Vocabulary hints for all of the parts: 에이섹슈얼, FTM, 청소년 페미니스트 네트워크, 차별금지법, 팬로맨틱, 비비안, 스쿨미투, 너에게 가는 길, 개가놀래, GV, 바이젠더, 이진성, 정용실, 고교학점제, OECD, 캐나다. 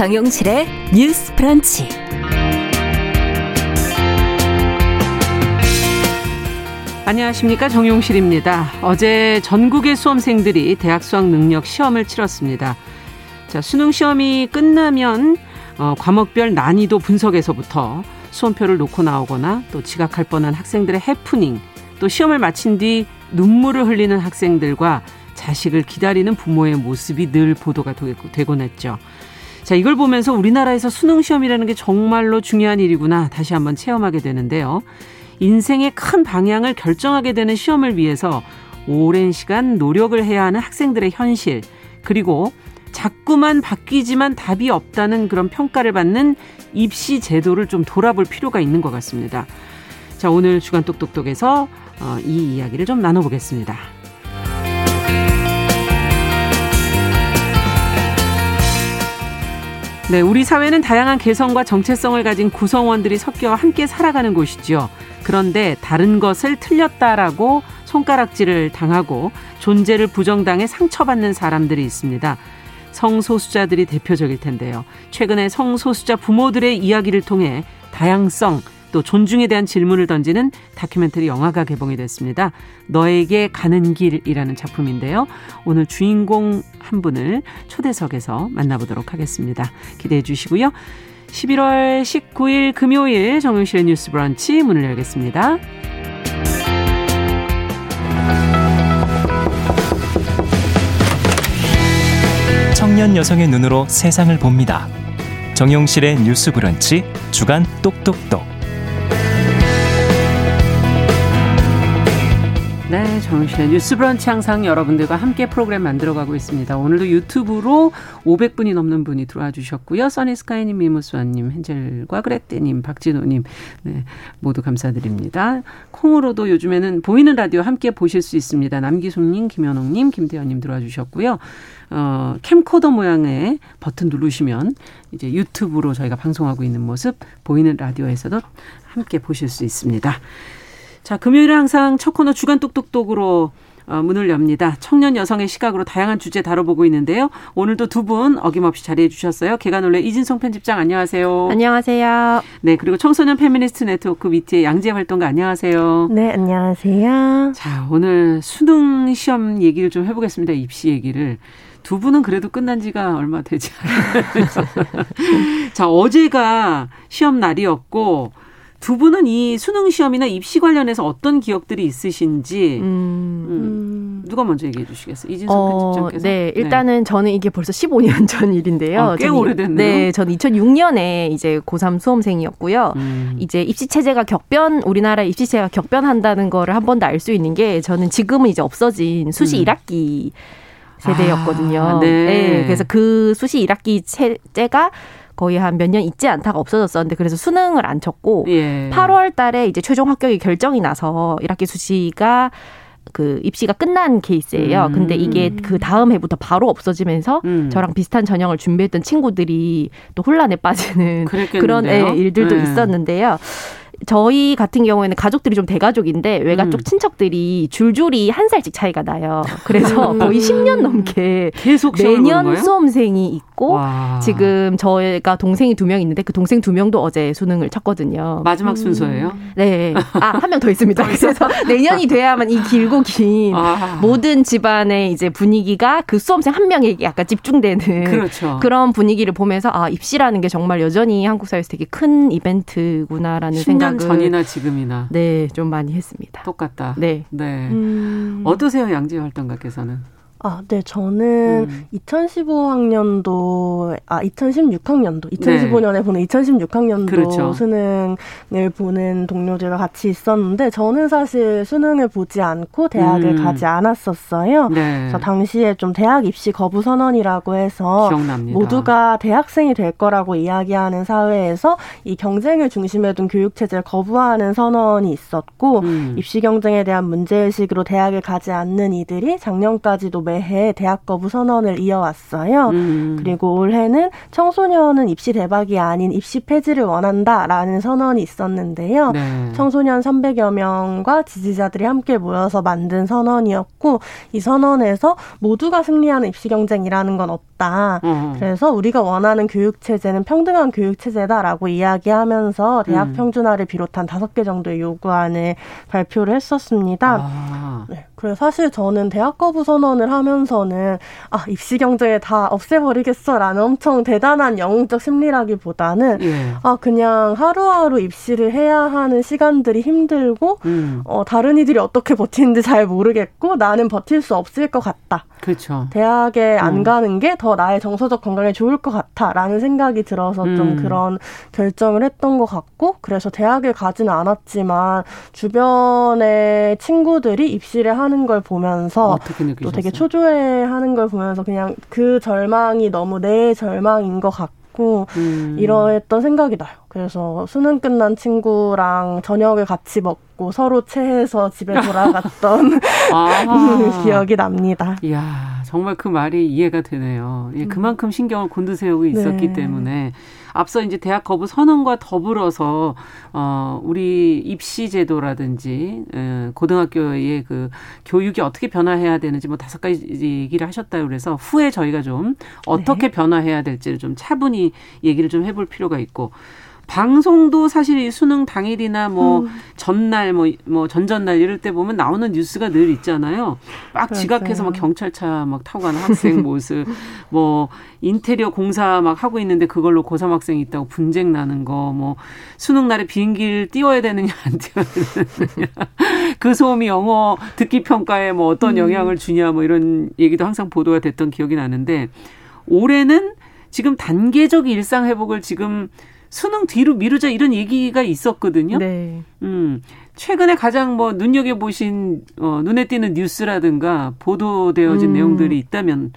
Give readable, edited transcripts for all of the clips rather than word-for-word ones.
정용실의 뉴스 브런치. 안녕하십니까, 정용실입니다. 어제 전국의 수험생들이 대학 수학 능력 시험을 치렀습니다. 자, 수능 시험이 끝나면 과목별 난이도 분석에서부터 수험표를 놓고 나오거나 또 지각할 뻔한 학생들의 해프닝, 또 시험을 마친 뒤 눈물을 흘리는 학생들과 자식을 기다리는 부모의 모습이 늘 보도가 되곤 했죠. 자, 이걸 보면서 우리나라에서 수능 시험이라는 게 정말로 중요한 일이구나 다시 한번 체험하게 되는데요. 인생의 큰 방향을 결정하게 되는 시험을 위해서 오랜 시간 노력을 해야 하는 학생들의 현실, 그리고 자꾸만 바뀌지만 답이 없다는 그런 평가를 받는 입시 제도를 좀 돌아볼 필요가 있는 것 같습니다. 자, 오늘 주간 똑똑똑에서 이 이야기를 좀 나눠보겠습니다. 네, 우리 사회는 다양한 개성과 정체성을 가진 구성원들이 섞여 함께 살아가는 곳이죠. 그런데 다른 것을 틀렸다라고 손가락질을 당하고 존재를 부정당해 상처받는 사람들이 있습니다. 성소수자들이 대표적일 텐데요. 최근에 성소수자 부모들의 이야기를 통해 다양성, 또 존중에 대한 질문을 던지는 다큐멘터리 영화가 개봉이 됐습니다. 너에게 가는 길이라는 작품인데요. 오늘 주인공 한 분을 초대석에서 만나보도록 하겠습니다. 기대해 주시고요. 11월 19일 금요일 정용실의 뉴스 브런치 문을 열겠습니다. 청년 여성의 눈으로 세상을 봅니다. 정용실의 뉴스 브런치 주간 똑똑똑. 네, 정용실의 뉴스 브런치 항상 여러분들과 함께 프로그램 만들어가고 있습니다. 오늘도 유튜브로 500분이 넘는 분이 들어와 주셨고요. 써니스카이님, 미무수아님, 헨젤과 그레떼님, 박진호님, 네, 모두 감사드립니다. 콩으로도 요즘에는 보이는 라디오 함께 보실 수 있습니다. 남기숙님, 김현옥님, 김태현님 들어와 주셨고요. 캠코더 모양의 버튼 누르시면 이제 유튜브로 저희가 방송하고 있는 모습 보이는 라디오에서도 함께 보실 수 있습니다. 자, 금요일은 항상 첫 코너 주간 똑똑똑으로 문을 엽니다. 청년 여성의 시각으로 다양한 주제 다뤄보고 있는데요. 오늘도 두 분 어김없이 자리해 주셨어요. 개가놀래 이진성 편집장, 안녕하세요. 안녕하세요. 네, 그리고 청소년 페미니스트 네트워크 위티의 양재 활동가, 안녕하세요. 네, 안녕하세요. 자, 오늘 수능 시험 얘기를 좀 해보겠습니다. 입시 얘기를. 두 분은 그래도 끝난 지가 얼마 되지 않아요. 자, 어제가 시험 날이었고 두 분은 이 수능 시험이나 입시 관련해서 어떤 기억들이 있으신지 누가 먼저 얘기해 주시겠어요? 이진성 편집장께서. 네, 일단은 네. 저는 이게 벌써 15년 전 일인데요. 꽤 오래됐네요. 네, 저는 2006년에 이제 고3 수험생이었고요. 이제 입시 체제가 우리나라 입시 체제가 격변한다는 거를 한 번 더 알 수 있는 게 저는 지금은 이제 없어진 수시 1학기 세대였거든요. 아, 네. 네, 그래서 그 수시 1학기 체제가 거의 한 몇 년 있지 않다가 없어졌었는데, 그래서 수능을 안 쳤고, 예. 8월 달에 이제 최종 합격이 결정이 나서 1학기 수시가 그 입시가 끝난 케이스예요. 근데 이게 그 다음 해부터 바로 없어지면서 저랑 비슷한 전형을 준비했던 친구들이 또 혼란에 빠지는 그런 일들도 있었는데요. 저희 같은 경우에는 가족들이 좀 대가족인데 외가쪽 친척들이 줄줄이 한 살씩 차이가 나요. 그래서 거의 10년 넘게 계속 매년 수험생이 있고 와. 지금 저희가 동생이 2명 있는데 그 동생 2명도 어제 수능을 쳤거든요. 마지막 순서예요? 네. 아, 한 명 더 있습니다. 그래서 내년이 돼야만 이 길고 긴 모든 집안의 이제 분위기가 그 수험생 한 명에게 약간 집중되는 그렇죠. 그런 분위기를 보면서 아, 입시라는 게 정말 여전히 한국 사회에서 되게 큰 이벤트구나라는 생각. 전이나 지금이나. 네, 좀 많이 했습니다. 똑같다. 네. 네. 어떠세요, 양재 활동가께서는? 아, 네, 저는 2015년에 네. 보는 2016학년도 그렇죠. 수능을 보는 동료들과 같이 있었는데, 저는 사실 수능을 보지 않고 대학을 가지 않았었어요. 네. 그래서 당시에 좀 대학 입시 거부 선언이라고 해서 기억납니다. 모두가 대학생이 될 거라고 이야기하는 사회에서 이 경쟁을 중심에 둔 교육체제를 거부하는 선언이 있었고, 입시 경쟁에 대한 문제의식으로 대학을 가지 않는 이들이 작년까지도 매해 대학 거부 선언을 이어왔어요. 그리고 올해는 청소년은 입시 대박이 아닌 입시 폐지를 원한다라는 선언이 있었는데요. 네. 청소년 300여 명과 지지자들이 함께 모여서 만든 선언이었고 이 선언에서 모두가 승리하는 입시 경쟁이라는 건 없다. 그래서 우리가 원하는 교육체제는 평등한 교육체제다라고 이야기하면서 대학 평준화를 비롯한 5개 정도의 요구안을 발표를 했었습니다. 아. 네. 그래서 사실 저는 대학 거부 선언을 하면서는 아, 입시 경쟁을 다 없애버리겠어라는 엄청 대단한 영웅적 심리라기보다는 예. 아, 그냥 하루하루 입시를 해야 하는 시간들이 힘들고 다른 이들이 어떻게 버티는지 잘 모르겠고 나는 버틸 수 없을 것 같다. 그렇죠. 대학에 안 가는 게 더 나의 정서적 건강에 좋을 것 같다라는 생각이 들어서 좀 그런 결정을 했던 것 같고 그래서 대학을 가지는 않았지만 주변의 친구들이 입시를 하는 걸 보면서 또 되게 초조해하는 걸 보면서 그냥 그 절망이 너무 내 절망인 것 같고 이러했던 생각이 나요. 그래서 수능 끝난 친구랑 저녁을 같이 먹고 서로 체해서 집에 돌아갔던 기억이 납니다. 이야, 정말 그 말이 이해가 되네요. 예, 그만큼 신경을 곤두세우고 있었기 네. 때문에 앞서 이제 대학 거부 선언과 더불어서 우리 입시 제도라든지 고등학교의 그 교육이 어떻게 변화해야 되는지 뭐 5가지 얘기를 하셨다고 그래서 후에 저희가 좀 어떻게 네. 변화해야 될지를 좀 차분히 얘기를 좀 해볼 필요가 있고 방송도 사실 이 수능 당일이나 뭐 전날 뭐 전전날 이럴 때 보면 나오는 뉴스가 늘 있잖아요. 막 지각해서 막 경찰차 막 타고 가는 학생 모습, 뭐 인테리어 공사 막 하고 있는데 그걸로 고3 학생이 있다고 분쟁 나는 거, 뭐 수능 날에 비행기를 띄워야 되느냐 안 띄워야 되느냐, 그 소음이 영어 듣기 평가에 뭐 어떤 영향을 주냐 뭐 이런 얘기도 항상 보도가 됐던 기억이 나는데 올해는 지금 단계적 일상 회복을 지금 수능 뒤로 미루자 이런 얘기가 있었거든요. 네. 최근에 가장 뭐 눈여겨보신 눈에 띄는 뉴스라든가 보도되어진 내용들이 있다면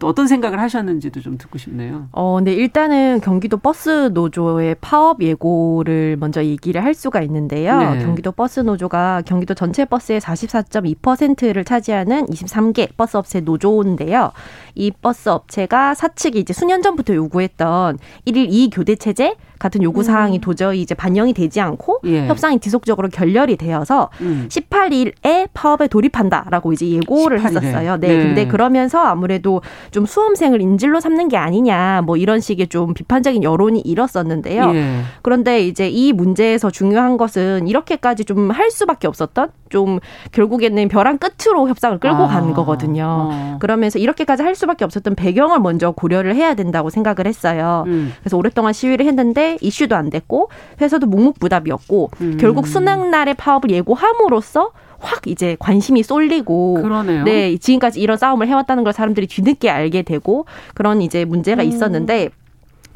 또 어떤 생각을 하셨는지도 좀 듣고 싶네요. 네, 일단은 경기도 버스 노조의 파업 예고를 먼저 얘기를 할 수가 있는데요. 네. 경기도 버스 노조가 경기도 전체 버스의 44.2%를 차지하는 23개 버스 업체 노조인데요. 이 버스 업체가 사측이 이제 수년 전부터 요구했던 1일 2교대 체제 같은 요구 사항이 도저히 이제 반영이 되지 않고 예. 협상이 지속적으로 결렬이 되어서 18일에 파업에 돌입한다라고 이제 예고를 18일에. 했었어요. 네, 네. 근데 그러면서 아무래도 좀 수험생을 인질로 삼는 게 아니냐 뭐 이런 식의 좀 비판적인 여론이 일었었는데요. 예. 그런데 이제 이 문제에서 중요한 것은 이렇게까지 좀 할 수밖에 없었던 좀 결국에는 벼랑 끝으로 협상을 끌고 간 거거든요. 그러면서 이렇게까지 할 수밖에 없었던 배경을 먼저 고려를 해야 된다고 생각을 했어요. 그래서 오랫동안 시위를 했는데 이슈도 안 됐고 회사도 묵묵부답이었고 결국 수능날의 파업을 예고함으로써 확 이제 관심이 쏠리고 그러네요. 네, 지금까지 이런 싸움을 해왔다는 걸 사람들이 뒤늦게 알게 되고 그런 이제 문제가 있었는데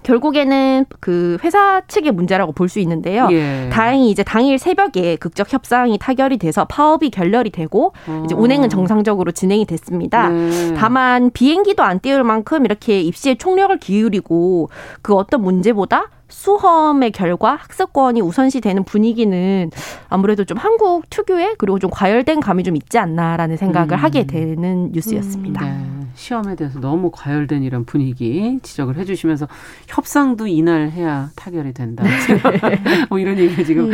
결국에는 그 회사 측의 문제라고 볼 수 있는데요. 예. 다행히 이제 당일 새벽에 극적 협상이 타결이 돼서 파업이 결렬이 되고 이제 운행은 정상적으로 진행이 됐습니다. 네. 다만 비행기도 안 띄울 만큼 이렇게 입시에 총력을 기울이고 그 어떤 문제보다 수험의 결과 학습권이 우선시되는 분위기는 아무래도 좀 한국 특유의 그리고 좀 과열된 감이 좀 있지 않나라는 생각을 하게 되는 뉴스였습니다. 네. 시험에 대해서 너무 과열된 이런 분위기 지적을 해주시면서 협상도 이날 해야 타결이 된다. 뭐 이런 얘기를 지금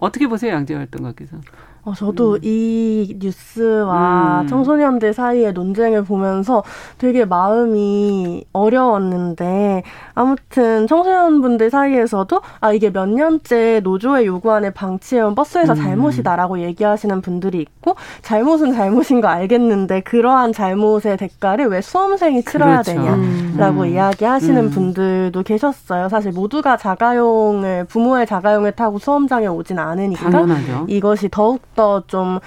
어떻게 보세요, 양재 활동가께서? 저도 이 뉴스와 청소년들 사이의 논쟁을 보면서 되게 마음이 어려웠는데 아무튼 청소년분들 사이에서도 아 이게 몇 년째 노조의 요구안을 방치해온 버스회사 잘못이다라고 얘기하시는 분들이 있고 잘못은 잘못인 거 알겠는데 그러한 잘못의 대가를 왜 수험생이 치러야 그렇죠. 되냐라고 이야기하시는 분들도 계셨어요. 사실 모두가 부모의 자가용을 타고 수험장에 오진 않으니까 당연하죠. 이것이 더욱 더 좀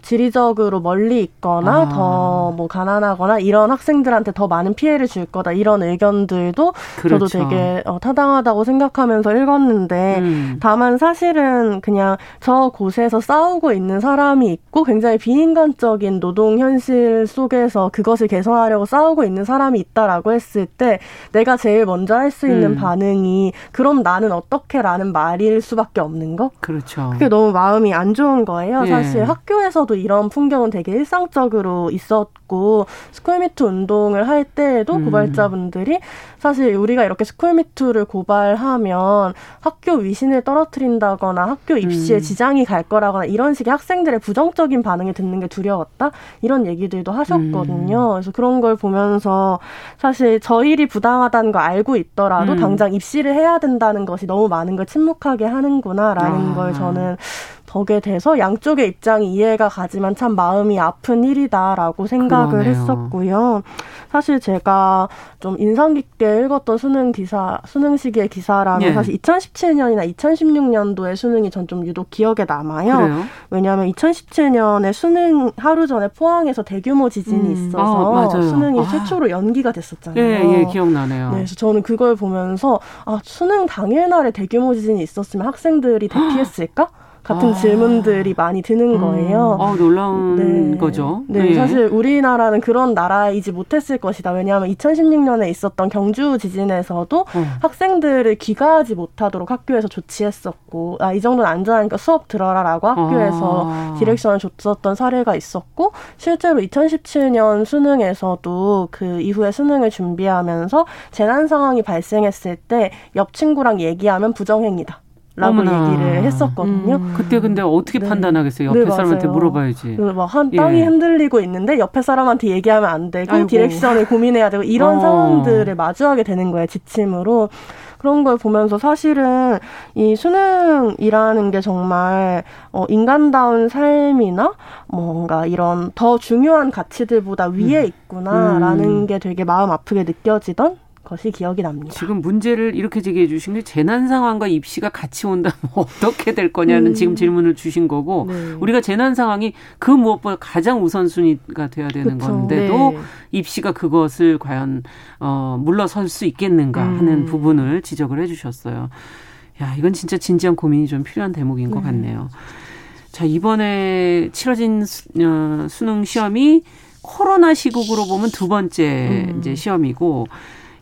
지리적으로 멀리 있거나 더 뭐 가난하거나 이런 학생들한테 더 많은 피해를 줄 거다 이런 의견들도 그렇죠. 저도 되게 타당하다고 생각하면서 읽었는데 다만 사실은 그냥 저 곳에서 싸우고 있는 사람이 있고 굉장히 비인간적인 노동 현실 속에서 그것을 개선하려고 싸우고 있는 사람이 있다라고 했을 때 내가 제일 먼저 할 수 있는 반응이 그럼 나는 어떻게 라는 말일 수밖에 없는 거? 그렇죠. 그게 너무 마음이 안 좋은 거예요. 예. 사실 학교에서도 이런 풍경은 되게 일상적으로 있었고 스쿨미투 운동을 할 때에도 고발자분들이 사실 우리가 이렇게 스쿨미투를 고발하면 학교 위신을 떨어뜨린다거나 학교 입시에 지장이 갈 거라거나 이런 식의 학생들의 부정적인 반응이 듣는 게 두려웠다 이런 얘기들도 하셨거든요. 그래서 그런 걸 보면서 사실 저일이 부당하다는 걸 알고 있더라도 당장 입시를 해야 된다는 것이 너무 많은 걸 침묵하게 하는구나라는 걸 저는 보게 돼서 양쪽의 입장이 이해가 가지만 참 마음이 아픈 일이다라고 생각을 그러네요. 했었고요. 사실 제가 좀 인상 깊게 읽었던 수능 시기의 기사라면 예. 사실 2017년이나 2016년도의 수능이 전 좀 유독 기억에 남아요. 그래요? 왜냐하면 2017년에 수능 하루 전에 포항에서 대규모 지진이 있어서 수능이 최초로 연기가 됐었잖아요. 예, 기억나네요. 네, 그래서 저는 그걸 보면서 수능 당일날에 대규모 지진이 있었으면 학생들이 대피했을까? 같은 질문들이 많이 드는 거예요. 놀라운 거죠. 네, 예. 사실 우리나라는 그런 나라이지 못했을 것이다. 왜냐하면 2016년에 있었던 경주 지진에서도 학생들을 귀가하지 못하도록 학교에서 조치했었고 이 정도는 안전하니까 수업 들어라라고 학교에서 디렉션을 줬었던 사례가 있었고 실제로 2017년 수능에서도 그 이후에 수능을 준비하면서 재난 상황이 발생했을 때 옆 친구랑 얘기하면 부정행위다. 라고 얘기를 했었거든요. 그때 근데 어떻게 판단하겠어요? 옆에 사람한테 물어봐야지. 땅이 흔들리고 있는데 옆에 사람한테 얘기하면 안 되고 아이고. 디렉션을 고민해야 되고 이런 상황들을 마주하게 되는 거예요. 지침으로. 그런 걸 보면서 사실은 이 수능이라는 게 정말 인간다운 삶이나 뭔가 이런 더 중요한 가치들보다 위에 있구나라는 게 되게 마음 아프게 느껴지던 것이 기억이 납니다. 지금 문제를 이렇게 제기해 주신 게 재난 상황과 입시가 같이 온다면 어떻게 될 거냐는 지금 질문을 주신 거고 네. 우리가 재난 상황이 그 무엇보다 가장 우선순위가 돼야 되는 그쵸. 건데도 네. 입시가 그것을 과연 물러설 수 있겠는가 하는 부분을 지적을 해 주셨어요. 야, 이건 진짜 진지한 고민이 좀 필요한 대목인 것 같네요. 자, 이번에 치러진 수능 시험이 코로나 시국으로 보면 두 번째 이제 시험이고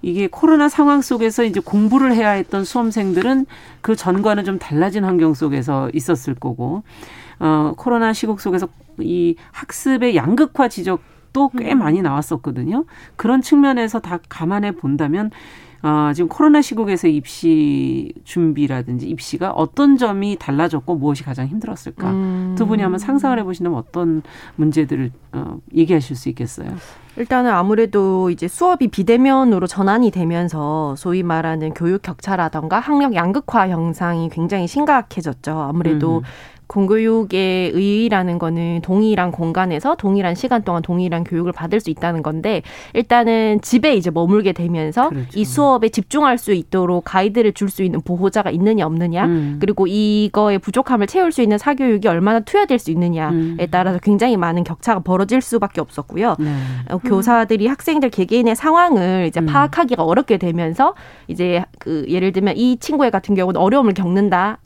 이게 코로나 상황 속에서 이제 공부를 해야 했던 수험생들은 그 전과는 좀 달라진 환경 속에서 있었을 거고, 코로나 시국 속에서 이 학습의 양극화 지적도 꽤 많이 나왔었거든요. 그런 측면에서 다 감안해 본다면, 지금 코로나 시국에서 입시 준비라든지 입시가 어떤 점이 달라졌고 무엇이 가장 힘들었을까? 두 분이 한번 상상을 해보신다면 어떤 문제들을 얘기하실 수 있겠어요? 일단은 아무래도 이제 수업이 비대면으로 전환이 되면서 소위 말하는 교육 격차라던가 학력 양극화 현상이 굉장히 심각해졌죠. 아무래도 공교육의 의의라는 거는 동일한 공간에서 동일한 시간 동안 동일한 교육을 받을 수 있다는 건데 일단은 집에 이제 머물게 되면서 그렇죠. 이 수업에 집중할 수 있도록 가이드를 줄 수 있는 보호자가 있느냐 없느냐 그리고 이거의 부족함을 채울 수 있는 사교육이 얼마나 투여될 수 있느냐에 따라서 굉장히 많은 격차가 벌어질 수밖에 없었고요. 네. 교사들이 학생들 개개인의 상황을 이제 파악하기가 어렵게 되면서 이제 그 예를 들면 이 친구의 같은 경우는 어려움을 겪는다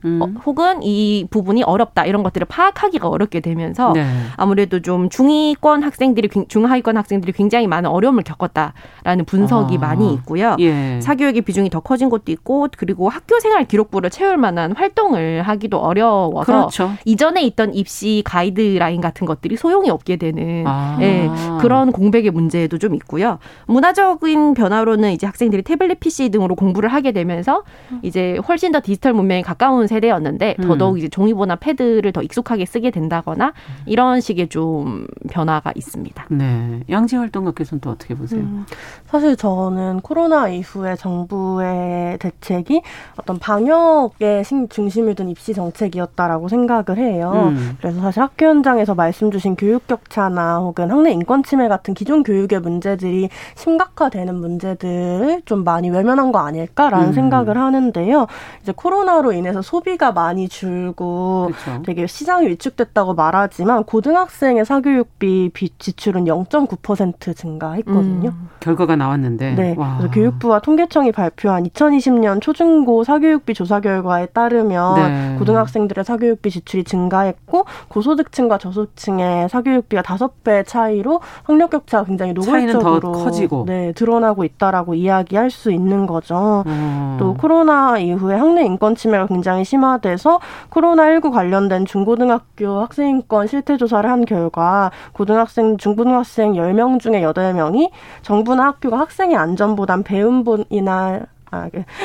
혹은 이 부분이 어렵다. 이런 것들을 파악하기가 어렵게 되면서 네. 아무래도 좀 중하위권 학생들이 굉장히 많은 어려움을 겪었다라는 분석이 많이 있고요. 예. 사교육의 비중이 더 커진 것도 있고 그리고 학교생활 기록부를 채울 만한 활동을 하기도 어려워서 그렇죠. 이전에 있던 입시 가이드라인 같은 것들이 소용이 없게 되는 예, 그런 공백의 문제도 좀 있고요. 문화적인 변화로는 이제 학생들이 태블릿 PC 등으로 공부를 하게 되면서 이제 훨씬 더 디지털 문명에 가까운 세대였는데 더더욱 이제 종이보나 패드 들을 더 익숙하게 쓰게 된다거나 이런 식의 좀 변화가 있습니다. 네, 양재 활동가께서는 또 어떻게 보세요? 사실 저는 코로나 이후에 정부의 대책이 어떤 방역에 중심을 둔 입시 정책이었다라고 생각을 해요. 그래서 사실 학교 현장에서 말씀 주신 교육 격차나 혹은 학내 인권 침해 같은 기존 교육의 문제들이 심각화되는 문제들을 좀 많이 외면한 거 아닐까라는 생각을 하는데요. 이제 코로나로 인해서 소비가 많이 줄고 그치. 되게 시장이 위축됐다고 말하지만 고등학생의 사교육비 지출은 0.9% 증가했거든요. 결과가 나왔는데. 네. 그래서 교육부와 통계청이 발표한 2020년 초중고 사교육비 조사 결과에 따르면 네. 고등학생들의 사교육비 지출이 증가했고 고소득층과 저소득층의 사교육비가 5배 차이로 학력 격차가 굉장히 노골적으로 더 커지고. 네, 드러나고 있다라고 이야기할 수 있는 거죠. 또 코로나 이후에 학내 인권 침해가 굉장히 심화돼서 코로나19 관련 포함된 중고등학교 학생인권 실태조사를 한 결과 고등학생, 중고등학생 10명 중에 8명이 정부나 학교가 학생의 안전보단 배움이나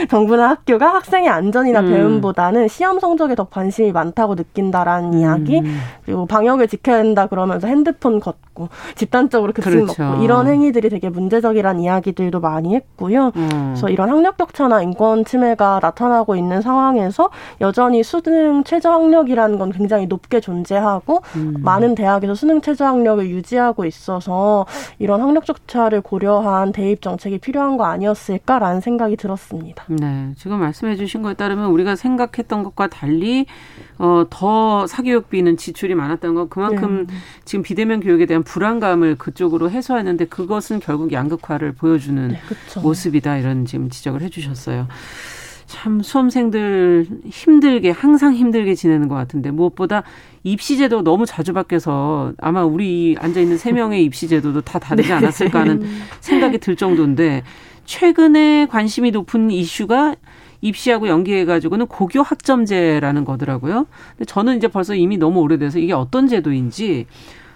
정부나 학교가 학생의 안전이나 배움보다는 시험 성적에 더 관심이 많다고 느낀다라는 이야기, 그리고 방역을 지켜야 된다 그러면서 핸드폰 걷고 집단적으로 급식 그렇죠. 먹고 이런 행위들이 되게 문제적이라는 이야기들도 많이 했고요. 그래서 이런 학력 격차나 인권 침해가 나타나고 있는 상황에서 여전히 수능 최저학력이라는 건 굉장히 높게 존재하고 많은 대학에서 수능 최저학력을 유지하고 있어서 이런 학력 격차를 고려한 대입 정책이 필요한 거 아니었을까라는 생각이 들었습니다. 네, 지금 말씀해 주신 거에 따르면 우리가 생각했던 것과 달리 더 사교육비는 지출이 많았던 건 그만큼 네. 지금 비대면 교육에 대한 불안감을 그쪽으로 해소하는데 그것은 결국 양극화를 보여주는 네, 그렇죠. 모습이다 이런 지금 지적을 해 주셨어요. 참 수험생들 힘들게 항상 힘들게 지내는 것 같은데 무엇보다 입시제도 너무 자주 바뀌어서 아마 우리 앉아있는 3명의 입시제도도 다 다르지 않았을까 하는 생각이 들 정도인데 최근에 관심이 높은 이슈가 입시하고 연계해가지고는 고교 학점제라는 거더라고요. 근데 저는 이제 벌써 이미 너무 오래돼서 이게 어떤 제도인지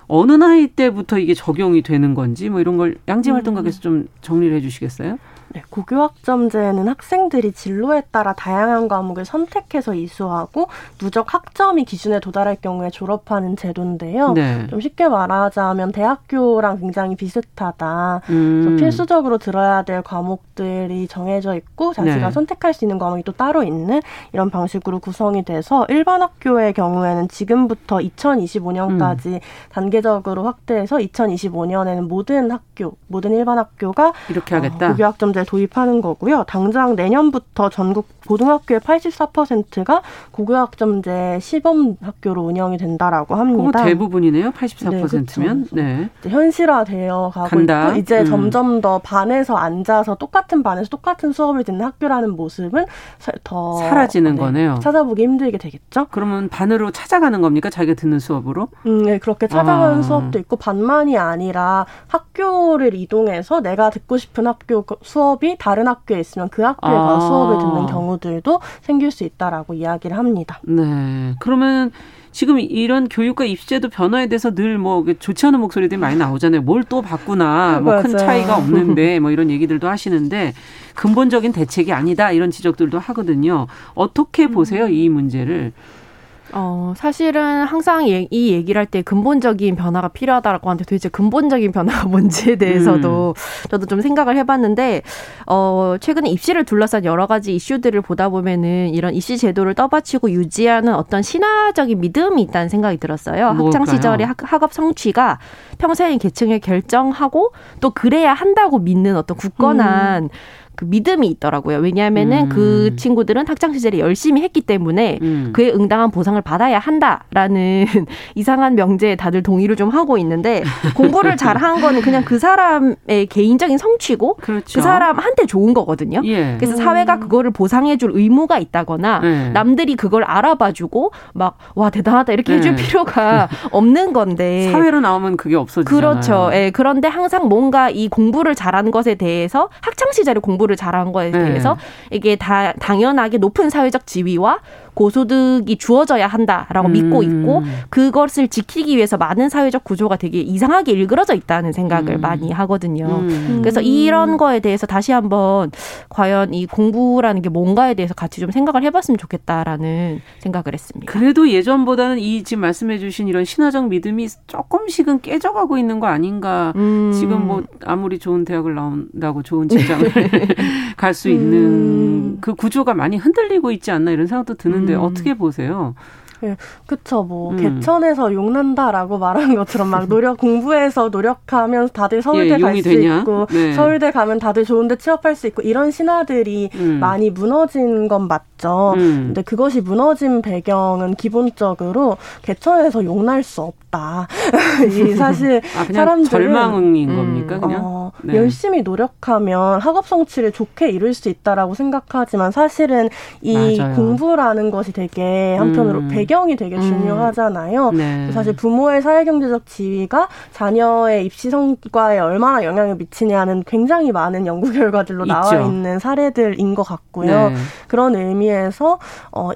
어느 나이 때부터 이게 적용이 되는 건지 뭐 이런 걸 양재 활동가께서 좀 정리를 해 주시겠어요? 네, 고교 학점제는 학생들이 진로에 따라 다양한 과목을 선택해서 이수하고 누적 학점이 기준에 도달할 경우에 졸업하는 제도인데요. 네. 좀 쉽게 말하자면 대학교랑 굉장히 비슷하다. 그래서 필수적으로 들어야 될 과목들이 정해져 있고 자기가 네. 선택할 수 있는 과목이 또 따로 있는 이런 방식으로 구성이 돼서 일반 학교의 경우에는 지금부터 2025년까지 단계적으로 확대해서 2025년에는 모든 일반 학교가 이렇게 하겠다. 고교 학점제 도입하는 거고요. 당장 내년부터 전국 고등학교의 84%가 고교학점제 시범학교로 운영이 된다라고 합니다. 대부분이네요. 84%면. 네, 그렇죠. 네. 현실화되어 가고 있고 이제 점점 더 반에서 앉아서 똑같은 반에서 똑같은 수업을 듣는 학교라는 모습은 더 사라지는 거네요. 찾아보기 힘들게 되겠죠. 그러면 반으로 찾아가는 겁니까? 자기가 듣는 수업으로? 네. 그렇게 찾아가는 수업도 있고 반만이 아니라 학교를 이동해서 내가 듣고 싶은 학교 수업이 다른 학교에 있으면 그 학교에 가서 수업을 듣는 경우들도 생길 수 있다라고 이야기를 합니다. 네. 그러면 지금 이런 교육과 입시제도 변화에 대해서 늘 뭐 좋지 않은 목소리들이 많이 나오잖아요. 뭘 또 바꾸나, 뭐 큰 차이가 없는데 뭐 이런 얘기들도 하시는데 근본적인 대책이 아니다 이런 지적들도 하거든요. 어떻게 보세요 이 문제를? 사실은 항상 이 얘기를 할 때 근본적인 변화가 필요하다라고 하는데 도대체 근본적인 변화가 뭔지에 대해서도 저도 좀 생각을 해봤는데 최근에 입시를 둘러싼 여러 가지 이슈들을 보다 보면은 이런 입시 제도를 떠받치고 유지하는 어떤 신화적인 믿음이 있다는 생각이 들었어요. 학창 시절의 학업 성취가 평생의 계층을 결정하고 또 그래야 한다고 믿는 어떤 굳건한 그 믿음이 있더라고요. 왜냐하면은 그 친구들은 학창 시절에 열심히 했기 때문에 그에 응당한 보상을 받아야 한다라는 이상한 명제에 다들 동의를 좀 하고 있는데 공부를 잘한 거는 그냥 그 사람의 개인적인 성취고 그렇죠. 그 사람한테 좋은 거거든요. 예. 그래서 사회가 그거를 보상해줄 의무가 있다거나 남들이 그걸 알아봐주고 막 와 대단하다 이렇게 해줄 필요가 없는 건데 사회로 나오면 그게 없어지잖아요. 그렇죠. 예. 그런데 항상 뭔가 이 공부를 잘한 것에 대해서 학창 시절에 공부를 잘한 거에 대해서 이게 다 당연하게 높은 사회적 지위와 고소득이 주어져야 한다라고 믿고 있고 그것을 지키기 위해서 많은 사회적 구조가 되게 이상하게 일그러져 있다는 생각을 많이 하거든요. 그래서 이런 거에 대해서 다시 한번 과연 이 공부라는 게 뭔가에 대해서 같이 좀 생각을 해봤으면 좋겠다라는 생각을 했습니다. 그래도 예전보다는 이 지금 말씀해 주신 이런 신화적 믿음이 조금씩은 깨져가고 있는 거 아닌가. 지금 뭐 아무리 좋은 대학을 나온다고 좋은 직장을 갈 수 있는 그 구조가 많이 흔들리고 있지 않나 이런 생각도 드는 근데 어떻게 보세요? 네, 그렇죠. 뭐 개천에서 용 난다라고 말한 것처럼 막 공부해서 노력하면 다들 서울대 갈 수 있고 네. 서울대 가면 다들 좋은데 취업할 수 있고 이런 신화들이 많이 무너진 건 맞죠. 근데 그것이 무너진 배경은 기본적으로 개천에서 용 날 수 없다. 이 사실 그냥 사람들은 절망인 겁니까? 그냥 네. 열심히 노력하면 학업 성취를 좋게 이룰 수 있다라고 생각하지만 사실은 이 맞아요. 공부라는 것이 되게 한편으로 배경이 되게 중요하잖아요. 네. 사실 부모의 사회경제적 지위가 자녀의 입시 성과에 얼마나 영향을 미치냐는 굉장히 많은 연구 결과들로 있죠. 나와 있는 사례들인 것 같고요. 네. 그런 의미에서 의해서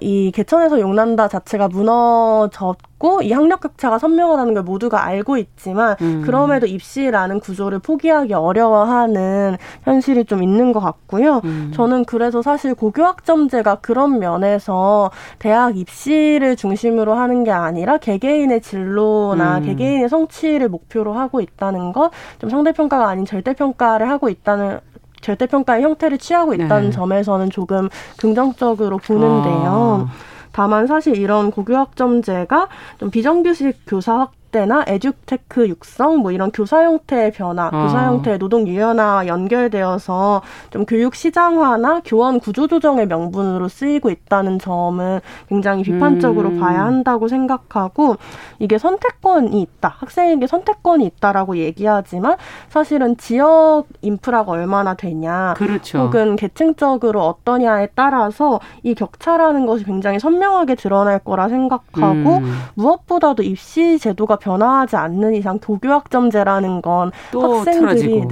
이 개천에서 용난다 자체가 무너졌고 이 학력격차가 선명하다는 걸 모두가 알고 있지만 그럼에도 입시라는 구조를 포기하기 어려워하는 현실이 좀 있는 것 같고요. 저는 그래서 사실 고교학점제가 그런 면에서 대학 입시를 중심으로 하는 게 아니라 개개인의 진로나 개개인의 성취를 목표로 하고 있다는 것, 좀 상대평가가 아닌 절대평가를 하고 있다는 절대평가의 형태를 취하고 있다는 점에서는 조금 긍정적으로 보는데요. 다만 사실 이런 고교학점제가 좀 비정규직 교사 확대나 에듀테크 육성, 뭐 이런 교사 형태의 변화, 교사 형태의 노동 유연화와 연결되어서 좀 교육 시장화나 교원 구조 조정의 명분으로 쓰이고 있다는 점은 굉장히 비판적으로 봐야 한다고 생각하고, 이게 선택권이 있다, 학생에게 선택권이 있다라고 얘기하지만 사실은 지역 인프라가 얼마나 되냐, 그렇죠, 혹은 계층적으로 어떠냐에 따라서 이 격차라는 것이 굉장히 선명하게 드러날 거라 생각하고, 무엇보다도 입시 제도가 변화하지 않는 이상 고교학점제라는 건 또 학생들이,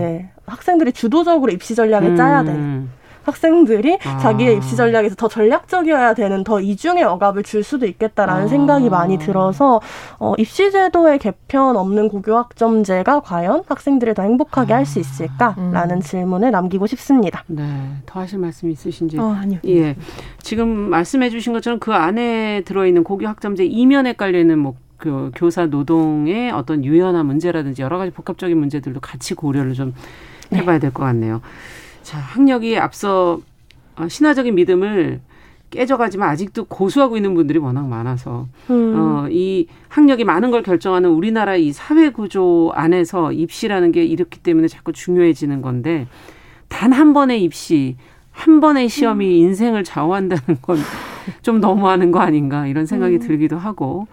학생들이 주도적으로 입시 전략을 짜야 되는, 학생들이 자기의 입시 전략에서 더 전략적이어야 되는, 더 이중의 억압을 줄 수도 있겠다라는 생각이 많이 들어서 입시 제도의 개편 없는 고교학점제가 과연 학생들을 더 행복하게 할 수 있을까라는 질문을 남기고 싶습니다. 네, 더 하실 말씀 있으신지? 아니요. 예, 지금 말씀해 주신 것처럼 그 안에 들어있는 고교학점제 이면에 깔려있는 그 교사 노동의 어떤 유연화 문제라든지 여러 가지 복합적인 문제들도 같이 고려를 좀 해봐야 될 것 같네요. 자, 학력이 앞서 신화적인 믿음을 깨져가지만 아직도 고수하고 있는 분들이 워낙 많아서 이 학력이 많은 걸 결정하는 우리나라 이 사회 구조 안에서 입시라는 게 이렇기 때문에 자꾸 중요해지는 건데, 단 한 번의 입시, 한 번의 시험이 인생을 좌우한다는 건 좀 너무하는 거 아닌가 이런 생각이 들기도 하고,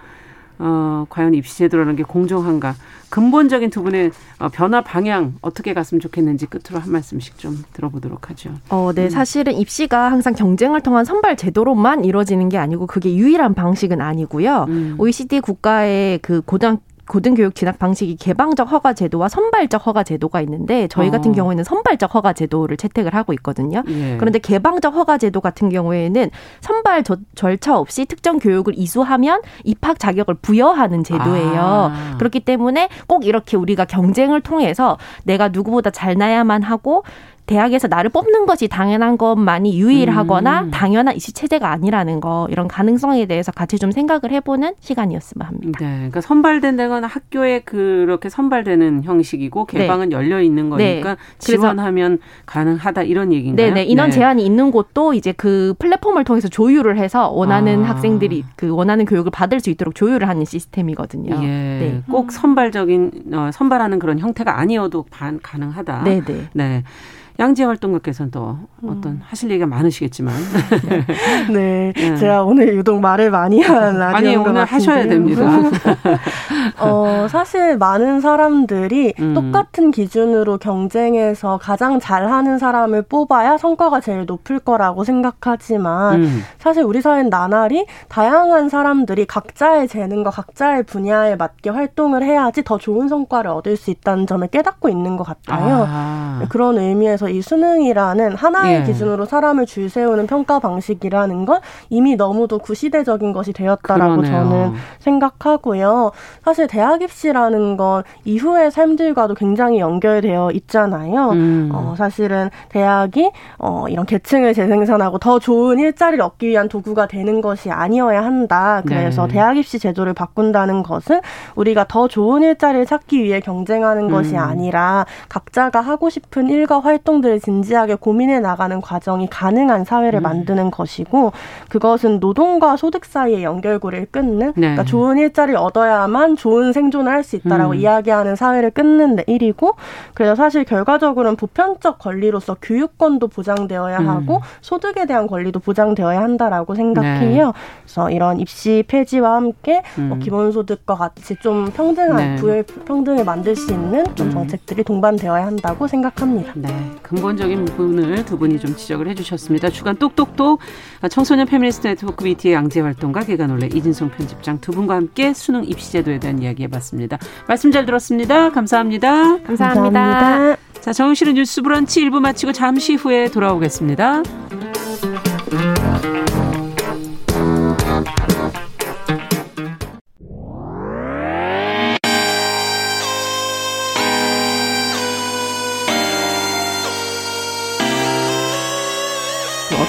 과연 입시 제도라는 게 공정한가, 근본적인 두 분의 변화 방향 어떻게 갔으면 좋겠는지 끝으로 한 말씀씩 좀 들어보도록 하죠. 네, 사실은 입시가 항상 경쟁을 통한 선발 제도로만 이루어지는 게 아니고 그게 유일한 방식은 아니고요. OECD 국가의 그 고등교육 진학 방식이 개방적 허가 제도와 선발적 허가 제도가 있는데, 저희 같은 경우에는 선발적 허가 제도를 채택을 하고 있거든요. 예. 그런데 개방적 허가 제도 같은 경우에는 선발 절차 없이 특정 교육을 이수하면 입학 자격을 부여하는 제도예요. 그렇기 때문에 꼭 이렇게 우리가 경쟁을 통해서 내가 누구보다 잘나야만 하고 대학에서 나를 뽑는 것이 당연한 것만이 유일하거나 당연한 입시 체제가 아니라는 거, 이런 가능성에 대해서 같이 좀 생각을 해보는 시간이었으면 합니다. 네, 그러니까 선발된 데는 학교에 그렇게 선발되는 형식이고 개방은 열려 있는 거니까 지원하면 가능하다 이런 얘기인가요? 네네, 인원 제한이 있는 곳도 이제 그 플랫폼을 통해서 조율을 해서 원하는 학생들이 그 원하는 교육을 받을 수 있도록 조율을 하는 시스템이거든요. 예, 네, 꼭 선발적인 선발하는 그런 형태가 아니어도 가능하다. 네네. 네. 양재 활동가께서는 또 어떤 하실 얘기가 많으시겠지만. 네, 제가 오늘 유독 말을 많이 한 라디오인 아니, 오늘 같은데요. 하셔야 됩니다. 사실 많은 사람들이 똑같은 기준으로 경쟁해서 가장 잘하는 사람을 뽑아야 성과가 제일 높을 거라고 생각하지만 사실 우리 사회는 나날이 다양한 사람들이 각자의 재능과 각자의 분야에 맞게 활동을 해야지 더 좋은 성과를 얻을 수 있다는 점을 깨닫고 있는 것 같아요. 그런 의미에서 이 수능이라는 하나의 기준으로 사람을 줄 세우는 평가 방식이라는 건 이미 너무도 구시대적인 것이 되었다라고 저는 생각하고요. 사실 대학 입시라는 건 이후의 삶들과도 굉장히 연결되어 있잖아요. 사실은 대학이 이런 계층을 재생산하고 더 좋은 일자리를 얻기 위한 도구가 되는 것이 아니어야 한다. 그래서 대학 입시 제도를 바꾼다는 것은 우리가 더 좋은 일자리를 찾기 위해 경쟁하는 것이 아니라 각자가 하고 싶은 일과 활동 들을 진지하게 고민해 나가는 과정이 가능한 사회를 만드는 것이고, 그것은 노동과 소득 사이의 연결고리를 끊는, 그러니까 좋은 일자리를 얻어야만 좋은 생존을 할 수 있다라고 이야기하는 사회를 끊는 일이고, 그래서 사실 결과적으로는 보편적 권리로서 교육권도 보장되어야 하고 소득에 대한 권리도 보장되어야 한다라고 생각해요. 그래서 이런 입시 폐지와 함께 기본소득과 같이 좀 평등한 부의 평등을 만들 수 있는 좀 정책들이 동반되어야 한다고 생각합니다. 네, 근본적인 부분을 두 분이 좀 지적을 해주셨습니다. 주간 똑똑똑, 청소년 페미니스트 네트워크 BT의 양재 활동가, 개가놀래 이진성 편집장 두 분과 함께 수능 입시제도에 대한 이야기 해봤습니다. 말씀 잘 들었습니다. 감사합니다. 감사합니다. 감사합니다. 자, 정용실의 뉴스 브런치 1부 마치고 잠시 후에 돌아오겠습니다.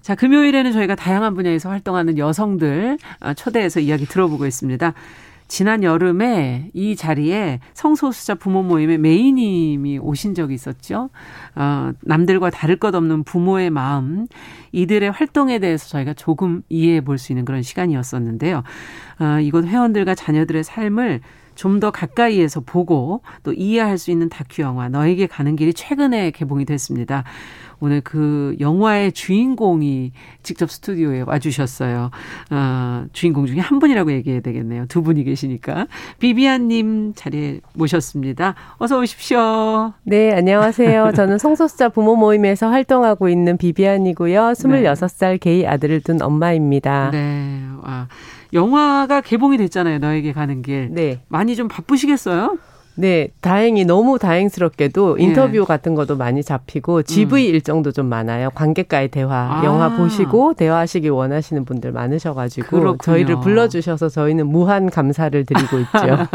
자, 금요일에는 저희가 다양한 분야에서 활동하는 여성들 초대해서 이야기 들어보고 있습니다. 지난 여름에 이 자리에 성소수자 부모 모임의 메이님이 오신 적이 있었죠. 남들과 다를 것 없는 부모의 마음, 이들의 활동에 대해서 저희가 조금 이해해 볼 수 있는 그런 시간이었었는데요. 이곳 회원들과 자녀들의 삶을 좀 더 가까이에서 보고 또 이해할 수 있는 다큐 영화 너에게 가는 길이 최근에 개봉이 됐습니다. 오늘 그 영화의 주인공이 직접 스튜디오에 와주셨어요. 주인공 중에 한 분이라고 얘기해야 되겠네요. 두 분이 계시니까. 비비안님 자리에 모셨습니다. 어서 오십시오. 네, 안녕하세요. 저는 성소수자 부모 모임에서 활동하고 있는 비비안이고요. 26살 게이 아들을 둔 엄마입니다. 네. 와. 영화가 개봉이 됐잖아요. 너에게 가는 길. 네. 많이 좀 바쁘시겠어요? 네. 다행히, 너무 다행스럽게도 인터뷰 같은 것도 많이 잡히고 GV 일정도 좀 많아요. 관객과의 대화. 영화 보시고 대화하시기 원하시는 분들 많으셔가지고. 그렇군요. 저희를 불러주셔서 저희는 무한 감사를 드리고 있죠.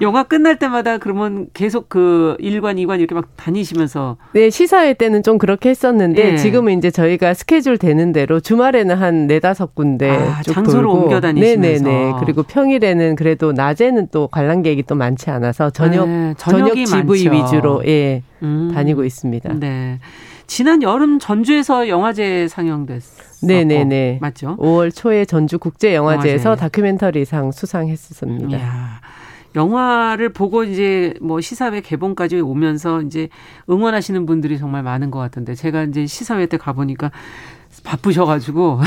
영화 끝날 때마다 그러면 계속 그 1관, 2관 이렇게 막 다니시면서. 네. 시사회 때는 좀 그렇게 했었는데 지금은 이제 저희가 스케줄 되는 대로 주말에는 한 4-5군데 쭉 장소를 돌고. 옮겨 다니시면서. 네네네. 그리고 평일에는 그래도 낮에는 또 관람객이 또 많지 않아서. 저녁 GV 위주로 다니고 있습니다. 네. 지난 여름 전주에서 영화제 상영됐었고. 네네네. 맞죠? 5월 초에 전주 국제영화제에서 다큐멘터리상 수상했었습니다. 이야. 영화를 보고 이제 뭐 시사회 개봉까지 오면서 이제 응원하시는 분들이 정말 많은 것 같은데, 제가 이제 시사회 때 가보니까 바쁘셔가지고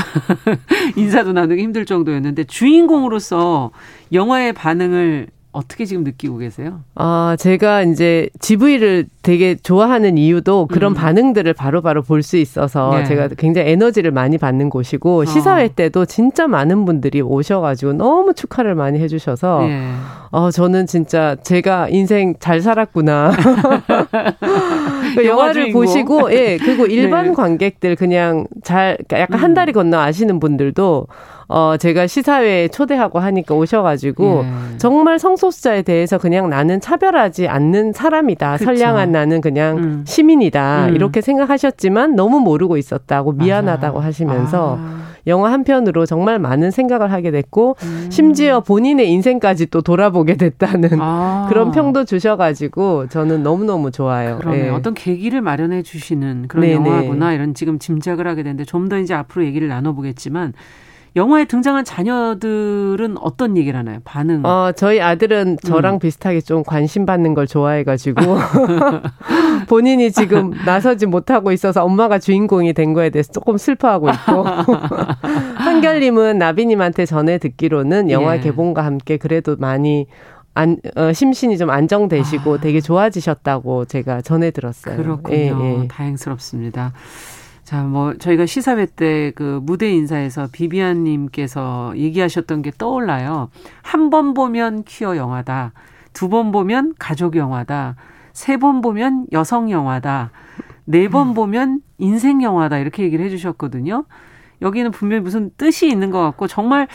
인사도 나누기 힘들 정도였는데, 주인공으로서 영화의 반응을 어떻게 지금 느끼고 계세요? 제가 이제 GV를 되게 좋아하는 이유도 그런 반응들을 바로바로 볼 수 있어서 제가 굉장히 에너지를 많이 받는 곳이고, 시사회 때도 진짜 많은 분들이 오셔가지고 너무 축하를 많이 해주셔서 저는 진짜 제가 인생 잘 살았구나. 영화를 보시고 그리고 일반 관객들 그냥 잘 약간 한 다리 건너 아시는 분들도 제가 시사회에 초대하고 하니까 오셔가지고 정말 성소수자에 대해서 그냥 나는 차별하지 않는 사람이다. 그쵸. 선량한 나는 그냥 시민이다. 이렇게 생각하셨지만 너무 모르고 있었다고 미안하다고 하시면서 영화 한편으로 정말 많은 생각을 하게 됐고 심지어 본인의 인생까지 또 돌아보게 됐다는 그런 평도 주셔가지고 저는 너무너무 좋아요. 그러네요. 네. 어떤 계기를 마련해 주시는 그런 영화구나, 이런 지금 짐작을 하게 되는데, 좀 더 이제 앞으로 얘기를 나눠보겠지만 영화에 등장한 자녀들은 어떤 얘기를 하나요? 반응? 저희 아들은 저랑 비슷하게 좀 관심 받는 걸 좋아해가지고 본인이 지금 나서지 못하고 있어서 엄마가 주인공이 된 거에 대해서 조금 슬퍼하고 있고, 한결님은 나비님한테 전해 듣기로는 영화 개봉과 함께 그래도 많이 심신이 좀 안정되시고 되게 좋아지셨다고 제가 전해 들었어요. 그렇군요. 다행스럽습니다. 자, 뭐, 저희가 시사회 때 그 무대 인사에서 비비안님께서 얘기하셨던 게 떠올라요. 한 번 보면 퀴어 영화다. 2번 보면 가족 영화다. 3번 보면 여성 영화다. 4번 보면 인생 영화다. 이렇게 얘기를 해주셨거든요. 여기는 분명히 무슨 뜻이 있는 것 같고, 정말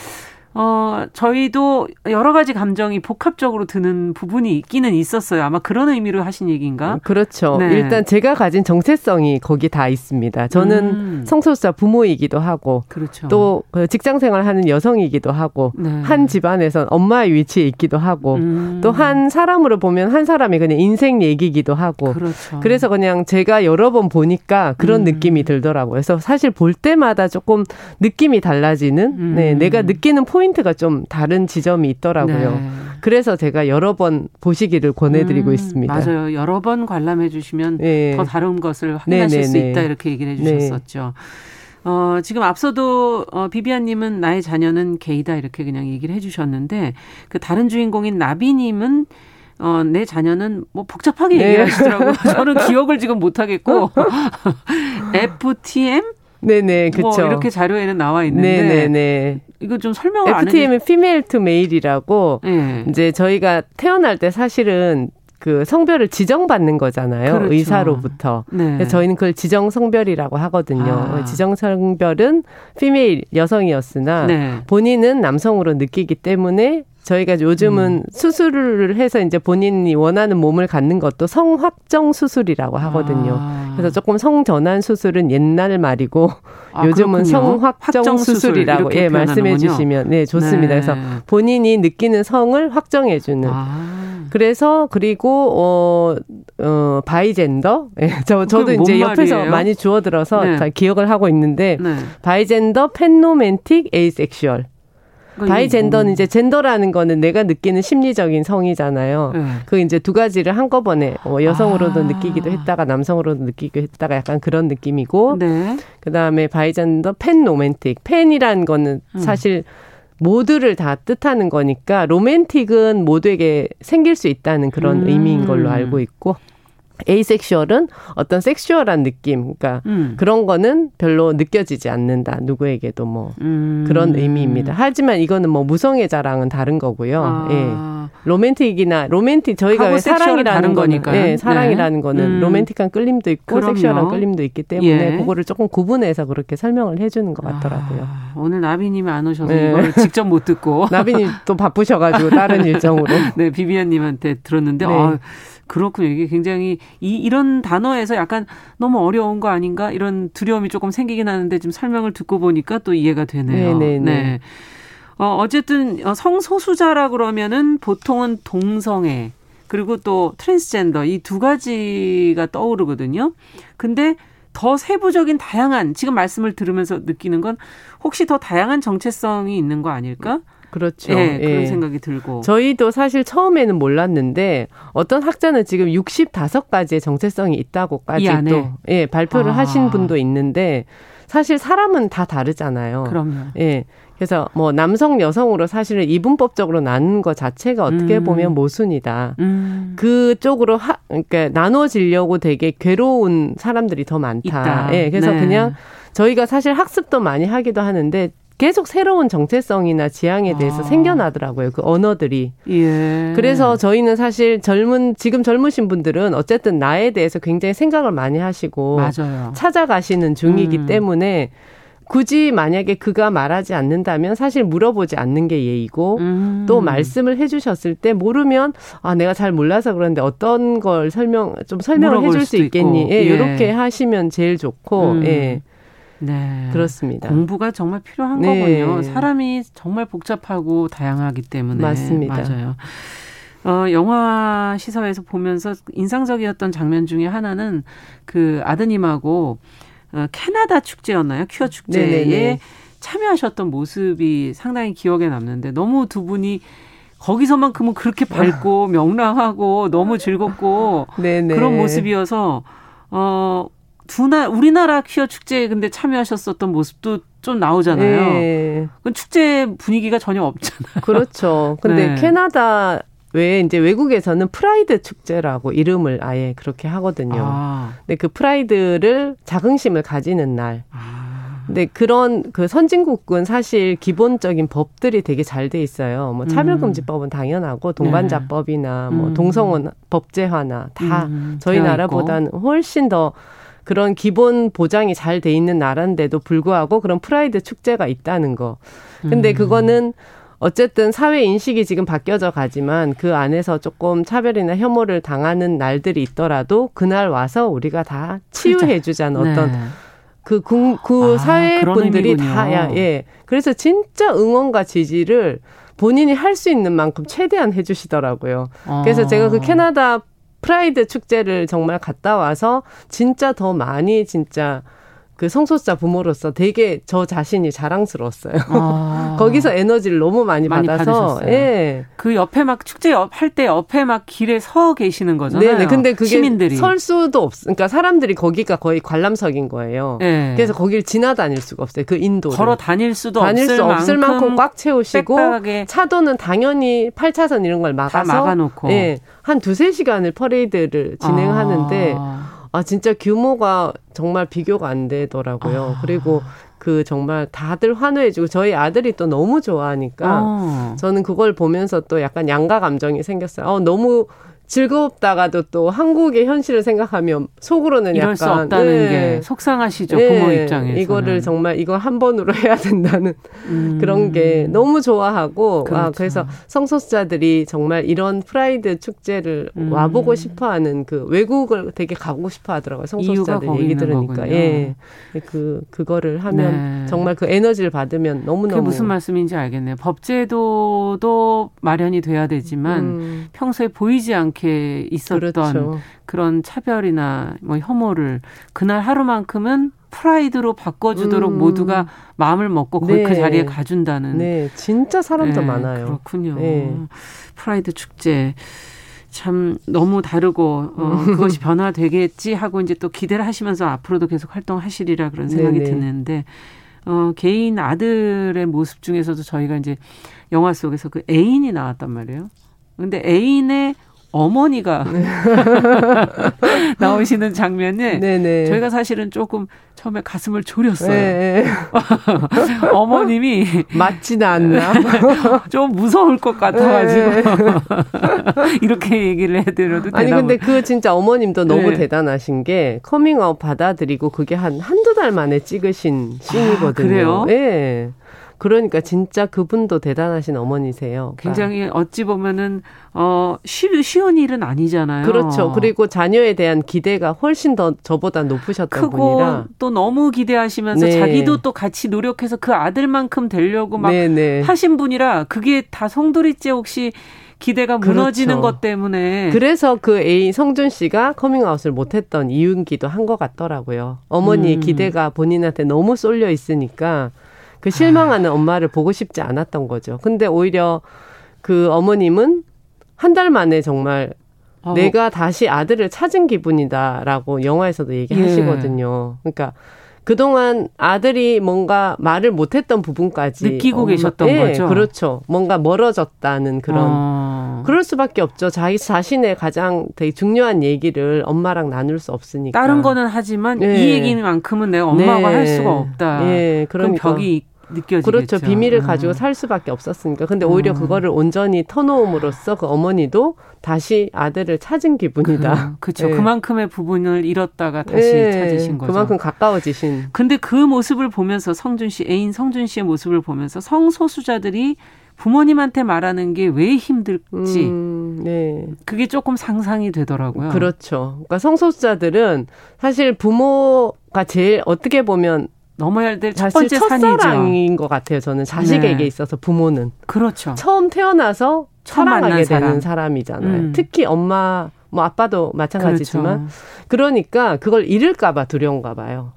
저희도 여러 가지 감정이 복합적으로 드는 부분이 있기는 있었어요. 아마 그런 의미로 하신 얘기인가? 그렇죠. 네. 일단 제가 가진 정체성이 거기 다 있습니다. 저는 성소수자 부모이기도 하고, 그렇죠. 또 직장생활하는 여성이기도 하고, 네. 한 집안에선 엄마의 위치에 있기도 하고, 또 한 사람으로 보면 한 사람이 그냥 인생 얘기기도 하고, 그렇죠. 그래서 그냥 제가 여러 번 보니까 그런 느낌이 들더라고요. 그래서 사실 볼 때마다 조금 느낌이 달라지는, 네, 내가 느끼는 포인트가 좀 다른 지점이 있더라고요. 네. 그래서 제가 여러 번 보시기를 권해드리고 있습니다. 맞아요. 여러 번 관람해 주시면 네. 더 다른 것을 확인하실 네. 수 있다 이렇게 얘기를 해 주셨었죠. 네. 지금 앞서도 비비안님은 나의 자녀는 게이다 이렇게 그냥 얘기를 해 주셨는데 그 다른 주인공인 나비님은 내 자녀는 뭐 복잡하게 네. 얘기를 하시더라고요. 저는 기억을 지금 못하겠고 FTM? 네네, 그렇죠. 이렇게 자료에는 나와 있는데, 네네네. 이거 좀 설명을 안 해요. FTM은 female to male이라고, 네. 이제 저희가 태어날 때 사실은 그 성별을 지정받는 거잖아요. 그렇죠. 의사로부터. 네. 그래서 저희는 그걸 지정성별이라고 하거든요. 아. 지정성별은 female, 여성이었으나 네. 본인은 남성으로 느끼기 때문에 저희가 요즘은 수술을 해서 이제 본인이 원하는 몸을 갖는 것도 성확정 수술이라고 하거든요. 아. 그래서 조금 성전환 수술은 옛날 말이고 요즘은 성확정 수술이라고 예, 말씀해 주시면 네, 좋습니다. 네. 그래서 본인이 느끼는 성을 확정해 주는. 아. 그래서 그리고 바이젠더 저도 이제 옆에서 말이에요? 많이 주워들어서 네. 다 기억을 하고 있는데 네. 바이젠더, 팬로맨틱, 에이섹슈얼. 바이젠더는 이제 젠더라는 거는 내가 느끼는 심리적인 성이잖아요. 네. 그 이제 두 가지를 한꺼번에 여성으로도 느끼기도 했다가 남성으로도 느끼기도 했다가 약간 그런 느낌이고 네. 그다음에 바이젠더 팬 로맨틱. 팬이라는 거는 사실 모두를 다 뜻하는 거니까 로맨틱은 모두에게 생길 수 있다는 그런 의미인 걸로 알고 있고 에이섹슈얼은 어떤 섹슈얼한 느낌, 그러니까 그런 거는 별로 느껴지지 않는다. 누구에게도 뭐 그런 의미입니다. 하지만 이거는 뭐 무성애 자랑은 다른 거고요. 아. 예. 로맨틱 저희가 왜 사랑이라는 거니까, 예, 사랑이라는 네. 거는 로맨틱한 끌림도 있고 그럼요. 섹슈얼한 끌림도 있기 때문에 예. 그거를 조금 구분해서 그렇게 설명을 해주는 것 같더라고요. 아, 오늘 나비님이 안 오셔서 네. 이걸 직접 못 듣고 나비님 또 바쁘셔가지고 다른 일정으로 네 비비안님한테 들었는데. 네. 그렇군요. 이게 굉장히 이런 단어에서 약간 너무 어려운 거 아닌가 이런 두려움이 조금 생기긴 하는데 지금 설명을 듣고 보니까 또 이해가 되네요. 네네네. 네. 어쨌든 성소수자라 그러면은 보통은 동성애 그리고 또 트랜스젠더 이 두 가지가 떠오르거든요. 근데 더 세부적인 다양한 지금 말씀을 들으면서 느끼는 건 혹시 더 다양한 정체성이 있는 거 아닐까? 그렇죠. 예, 그런 예. 생각이 들고. 저희도 사실 처음에는 몰랐는데 어떤 학자는 지금 65가지의 정체성이 있다고까지 또 예, 발표를 하신 분도 있는데 사실 사람은 다 다르잖아요. 그럼요. 예. 그래서 뭐 남성 여성으로 사실은 이분법적으로 나눈 것 자체가 어떻게 보면 모순이다. 그쪽으로 그러니까 나눠지려고 되게 괴로운 사람들이 더 많다. 있다. 예. 그래서 네. 그냥 저희가 사실 학습도 많이 하기도 하는데 계속 새로운 정체성이나 지향에 대해서 생겨나더라고요. 그 언어들이. 예. 그래서 저희는 사실 지금 젊으신 분들은 어쨌든 나에 대해서 굉장히 생각을 많이 하시고 맞아요. 찾아가시는 중이기 때문에 굳이 만약에 그가 말하지 않는다면 사실 물어보지 않는 게 예의고 또 말씀을 해주셨을 때 모르면 내가 잘 몰라서 그런데 어떤 걸 설명을 해줄 수 있겠니? 예, 이렇게 하시면 제일 좋고 예. 네, 그렇습니다. 공부가 정말 필요한 네. 거군요. 사람이 정말 복잡하고 다양하기 때문에. 맞습니다. 맞아요. 영화 시사회에서 보면서 인상적이었던 장면 중에 하나는 그 아드님하고 캐나다 축제였나요? 퀴어 축제에 네네네. 참여하셨던 모습이 상당히 기억에 남는데 너무 두 분이 거기서만큼은 그렇게 밝고 명랑하고 너무 즐겁고 네네. 그런 모습이어서 우리나라 퀴어 축제에 근데 참여하셨었던 모습도 좀 나오잖아요. 네. 그건 축제 분위기가 전혀 없잖아요. 그렇죠. 근데 네. 캐나다 외에 이제 외국에서는 프라이드 축제라고 이름을 아예 그렇게 하거든요. 근데 그 프라이드를 자긍심을 가지는 날. 근데 그런 그 선진국은 사실 기본적인 법들이 되게 잘 돼 있어요. 뭐 차별금지법은 당연하고 동반자법이나 네. 뭐 동성혼 법제화나 다 저희 나라보다는 훨씬 더 그런 기본 보장이 잘 돼 있는 나라인데도 불구하고 그런 프라이드 축제가 있다는 거. 근데 그거는 어쨌든 사회 인식이 지금 바뀌어져 가지만 그 안에서 조금 차별이나 혐오를 당하는 날들이 있더라도 그날 와서 우리가 다 치유해 주자는 어떤 네. 그 사회 분들이 다야. 예. 그래서 진짜 응원과 지지를 본인이 할 수 있는 만큼 최대한 해 주시더라고요. 그래서 제가 그 캐나다 프라이드 축제를 정말 갔다 와서 진짜 더 많이 진짜 그 성소수자 부모로서 되게 저 자신이 자랑스러웠어요. 거기서 에너지를 너무 많이 받아서. 예. 그 옆에 막 축제 할 때 옆에 막 길에 서 계시는 거잖아요. 네네. 근데 그게 시민들이. 설 수도 없어. 그러니까 사람들이 거기가 거의 관람석인 거예요. 네. 그래서 거길 지나다닐 수가 없어요. 그 인도를. 걸어 다닐 수도 다닐 수 없을 만큼 꽉 채우시고 빽빽하게. 차도는 당연히 8차선 이런 걸 막아서. 다 막아놓고. 예. 한 2-3시간을 퍼레이드를 진행하는데 진짜 규모가 정말 비교가 안 되더라고요. 그리고 그 정말 다들 환호해주고 저희 아들이 또 너무 좋아하니까 저는 그걸 보면서 또 약간 양가 감정이 생겼어요. 너무 즐거웠다가도 또 한국의 현실을 생각하면 속으로는 이럴 약간. 이럴 수 없다는 네. 게 속상하시죠. 네. 부모 입장에서는. 이거를 정말 이거 한 번으로 해야 된다는 그런 게 너무 좋아하고. 그렇죠. 아, 그래서 성소수자들이 정말 이런 프라이드 축제를 와보고 싶어하는 그 외국을 되게 가고 싶어하더라고요. 성소수자들 얘기 들으니까. 예. 그거를 하면 네. 정말 그 에너지를 받으면 너무너무. 그게 무슨 말씀인지 알겠네요. 법제도도 마련이 돼야 되지만 평소에 보이지 않게 있었던 그렇죠. 그런 차별이나 뭐 혐오를 그날 하루만큼은 프라이드로 바꿔주도록 모두가 마음을 먹고 거기 네. 그 자리에 가준다는. 네, 진짜 사람도 네, 많아요. 그렇군요. 네. 프라이드 축제 참 너무 다르고 그것이 변화되겠지 하고 이제 또 기대를 하시면서 앞으로도 계속 활동하시리라 그런 생각이 네네. 드는데 개인 아들의 모습 중에서도 저희가 이제 영화 속에서 그 애인이 나왔단 말이에요. 근데 애인의 어머니가 나오시는 장면에 네네. 저희가 사실은 조금 처음에 가슴을 졸였어요. 어머님이 맞지는 않나? 좀 무서울 것 같아가지고 이렇게 얘기를 해드려도 되나? 아니 근데 그 진짜 어머님도 너무 네. 대단하신 게 커밍아웃 받아들이고 그게 한두 달 만에 찍으신 씬이거든요. 그래요? 네. 그러니까 진짜 그분도 대단하신 어머니세요. 그러니까. 굉장히 어찌 보면은 쉬운 일은 아니잖아요. 그렇죠. 그리고 자녀에 대한 기대가 훨씬 더 저보다 높으셨던 분이라. 또 너무 기대하시면서 네. 자기도 또 같이 노력해서 그 아들만큼 되려고 막 네네. 하신 분이라 그게 다 송두리째 혹시 기대가 무너지는 그렇죠. 것 때문에. 그래서 그 애인 성준 씨가 커밍아웃을 못했던 이유기도 한 것 같더라고요. 어머니의 기대가 본인한테 너무 쏠려 있으니까. 그 실망하는 엄마를 보고 싶지 않았던 거죠. 근데 오히려 그 어머님은 한 달 만에 정말 내가 다시 아들을 찾은 기분이다라고 영화에서도 얘기하시거든요. 예. 그러니까 그동안 아들이 뭔가 말을 못했던 부분까지. 느끼고 계셨던 네, 거죠. 그렇죠. 뭔가 멀어졌다는 그런. 그럴 수밖에 없죠. 자기 자신의 가장 되게 중요한 얘기를 엄마랑 나눌 수 없으니까. 다른 거는 하지만 네. 이 얘기만큼은 내가 엄마가 네. 할 수가 없다. 네, 그러니까. 그럼 벽이 느껴지겠죠. 그렇죠. 비밀을 가지고 살 수밖에 없었으니까. 근데 오히려 그거를 온전히 터놓음으로써 그 어머니도 다시 아들을 찾은 기분이다. 그렇죠. 네. 그만큼의 부분을 잃었다가 다시 네. 찾으신 거죠. 그만큼 가까워지신. 근데 그 모습을 보면서 애인 성준 씨의 모습을 보면서 성소수자들이 부모님한테 말하는 게 왜 힘들지 네. 그게 조금 상상이 되더라고요. 그렇죠. 그러니까 성소수자들은 사실 부모가 제일 어떻게 보면 넘어야 될 첫 번째 산이죠. 첫사랑인 것 같아요. 저는 자식에게 네. 있어서 부모는. 그렇죠. 처음 태어나서 사랑하게 되는 사람이잖아요. 특히 엄마, 뭐 아빠도 마찬가지지만. 그렇죠. 그러니까 그걸 잃을까 봐 두려운가 봐요.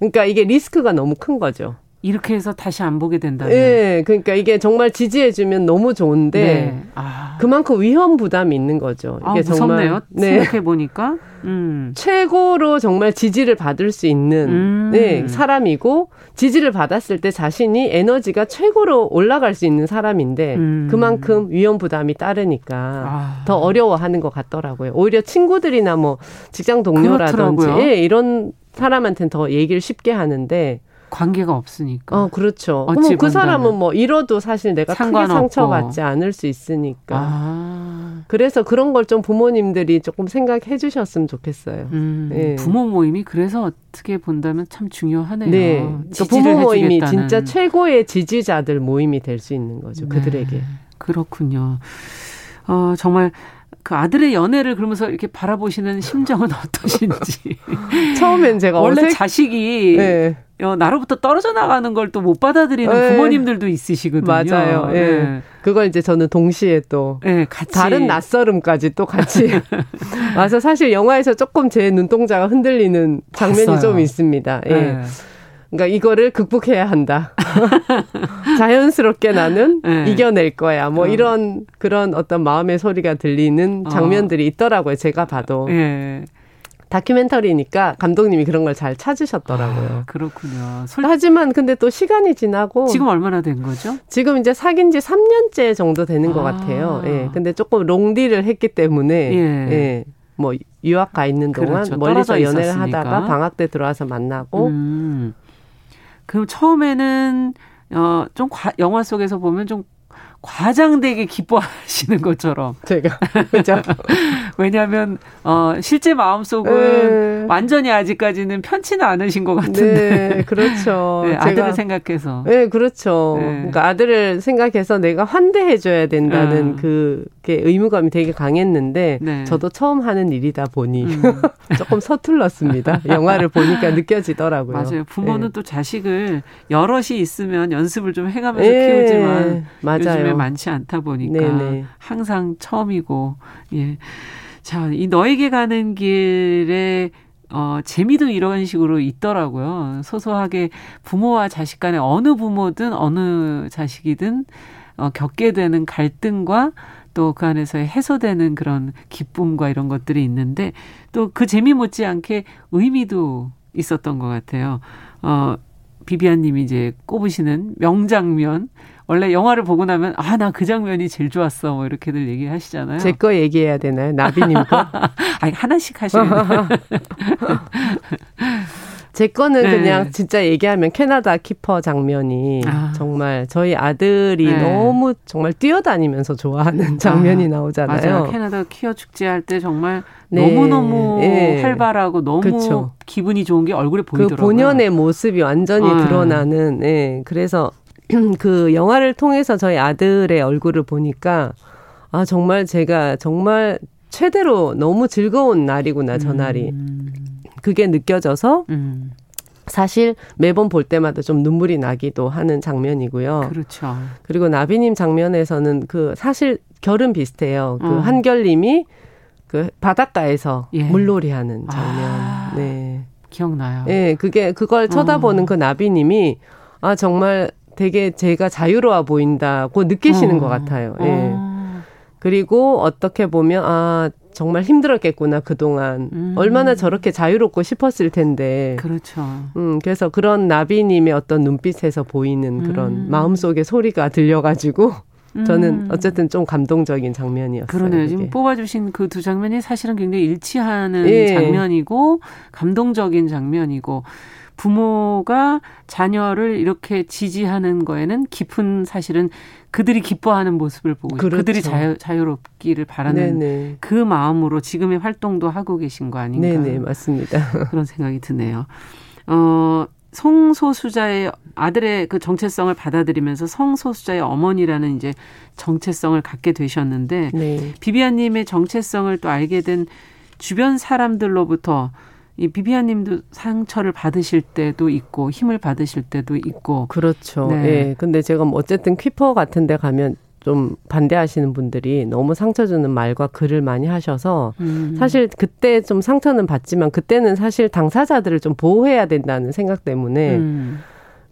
그러니까 이게 리스크가 너무 큰 거죠. 이렇게 해서 다시 안 보게 된다면. 네. 그러니까 이게 정말 지지해주면 너무 좋은데 네. 그만큼 위험 부담이 있는 거죠. 이게 무섭네요. 정말, 네. 생각해보니까. 최고로 정말 지지를 받을 수 있는 네, 사람이고 지지를 받았을 때 자신이 에너지가 최고로 올라갈 수 있는 사람인데 그만큼 위험 부담이 따르니까 더 어려워하는 것 같더라고요. 오히려 친구들이나 뭐 직장 동료라든지 예, 이런 사람한테는 더 얘기를 쉽게 하는데 관계가 없으니까. 그렇죠. 어찌 그 사람은 뭐 잃어도 사실 내가 크게 상처받지 않을 수 있으니까. 그래서 그런 걸 좀 부모님들이 조금 생각해 주셨으면 좋겠어요. 네. 부모 모임이 그래서 어떻게 본다면 참 중요하네요. 네. 그러니까 부모 모임이 진짜 최고의 지지자들 모임이 될 수 있는 거죠. 그들에게. 네. 그렇군요. 정말 그 아들의 연애를 그러면서 이렇게 바라보시는 심정은 어떠신지. 처음엔 제가 원래 자식이 네. 나로부터 떨어져 나가는 걸 또 못 받아들이는 네. 부모님들도 있으시거든요. 맞아요. 네. 네. 그걸 이제 저는 동시에 또 네, 같이. 다른 낯설음까지 또 같이 와서 사실 영화에서 조금 제 눈동자가 흔들리는 장면이 봤어요. 좀 있습니다. 네. 네. 그러니까 이거를 극복해야 한다. 자연스럽게 나는 네. 이겨낼 거야. 뭐 이런 그런 어떤 마음의 소리가 들리는 장면들이 있더라고요. 제가 봐도. 네. 다큐멘터리니까 감독님이 그런 걸 잘 찾으셨더라고요. 그렇군요. 하지만 근데 또 시간이 지나고. 지금 얼마나 된 거죠? 지금 이제 사귄 지 3년째 정도 되는 것 같아요. 예. 근데 조금 롱디를 했기 때문에. 예. 예. 뭐 유학 가 있는 동안 그렇죠. 멀리서 연애를 있었으니까. 하다가 방학 때 들어와서 만나고. 그럼 처음에는 좀 영화 속에서 보면 좀 과장되게 기뻐하시는 것처럼. 제가. 그렇죠. 왜냐하면 실제 마음속은 네. 완전히 아직까지는 편치는 않으신 것 같은데. 네. 그렇죠. 네, 아들을 생각해서. 네. 그렇죠. 네. 그러니까 아들을 생각해서 내가 환대해줘야 된다는 그게 의무감이 되게 강했는데 네. 저도 처음 하는 일이다 보니 조금 서툴렀습니다. 영화를 보니까 느껴지더라고요. 맞아요. 부모는 네. 또 자식을 여럿이 있으면 연습을 좀 해가면서 네. 키우지만 맞아요. 요즘에 많지 않다 보니까 네네. 항상 처음이고. 예. 자, 이 너에게 가는 길에 재미도 이런 식으로 있더라고요. 소소하게 부모와 자식 간에 어느 부모든 어느 자식이든 겪게 되는 갈등과 또 그 안에서 해소되는 그런 기쁨과 이런 것들이 있는데 또 그 재미 못지않게 의미도 있었던 것 같아요. 비비안 님이 이제 꼽으시는 명장면. 원래 영화를 보고 나면 나 그 장면이 제일 좋았어 뭐 이렇게들 얘기하시잖아요. 제 거 얘기해야 되나요? 나비님 거? 아니 하나씩 하시면. 제 거는 네. 그냥 진짜 얘기하면 캐나다 키퍼 장면이 정말 저희 아들이 네. 너무 정말 뛰어다니면서 좋아하는 장면이 나오잖아요. 맞아요. 캐나다 키어 축제할 때 정말 네. 너무너무 네. 활발하고 너무 그쵸. 기분이 좋은 게 얼굴에 보이더라고요. 그 본연의 모습이 완전히 드러나는 네. 그래서 그 영화를 통해서 저희 아들의 얼굴을 보니까 정말 제가 정말 최대로 너무 즐거운 날이구나 저 날이 그게 느껴져서 사실 매번 볼 때마다 좀 눈물이 나기도 하는 장면이고요. 그렇죠. 그리고 나비님 장면에서는 그 사실 결은 비슷해요. 그 한결님이 그 바닷가에서 예. 물놀이하는 장면. 네, 기억나요. 네, 그게 그걸 쳐다보는 그 나비님이 정말 되게 제가 자유로워 보인다고 느끼시는 것 같아요. 예. 그리고 어떻게 보면 정말 힘들었겠구나 그동안. 얼마나 저렇게 자유롭고 싶었을 텐데. 그렇죠. 그래서 그런 나비님의 어떤 눈빛에서 보이는 그런 마음속의 소리가 들려가지고 저는 어쨌든 좀 감동적인 장면이었어요. 그러네요. 그게. 지금 뽑아주신 그 두 장면이 사실은 굉장히 일치하는 예. 장면이고 감동적인 장면이고 부모가 자녀를 이렇게 지지하는 거에는 깊은 사실은 그들이 기뻐하는 모습을 보고 그렇죠. 그들이 자유롭기를 바라는 네네. 그 마음으로 지금의 활동도 하고 계신 거 아닌가. 네네, 맞습니다. 그런 생각이 드네요. 성소수자의 아들의 그 정체성을 받아들이면서 성소수자의 어머니라는 이제 정체성을 갖게 되셨는데 네. 비비안님의 정체성을 또 알게 된 주변 사람들로부터 이 비비안 님도 상처를 받으실 때도 있고 힘을 받으실 때도 있고. 그렇죠. 네. 예. 근데 제가 뭐 어쨌든 퀴퍼 같은 데 가면 좀 반대하시는 분들이 너무 상처 주는 말과 글을 많이 하셔서 사실 그때 좀 상처는 받지만 그때는 사실 당사자들을 좀 보호해야 된다는 생각 때문에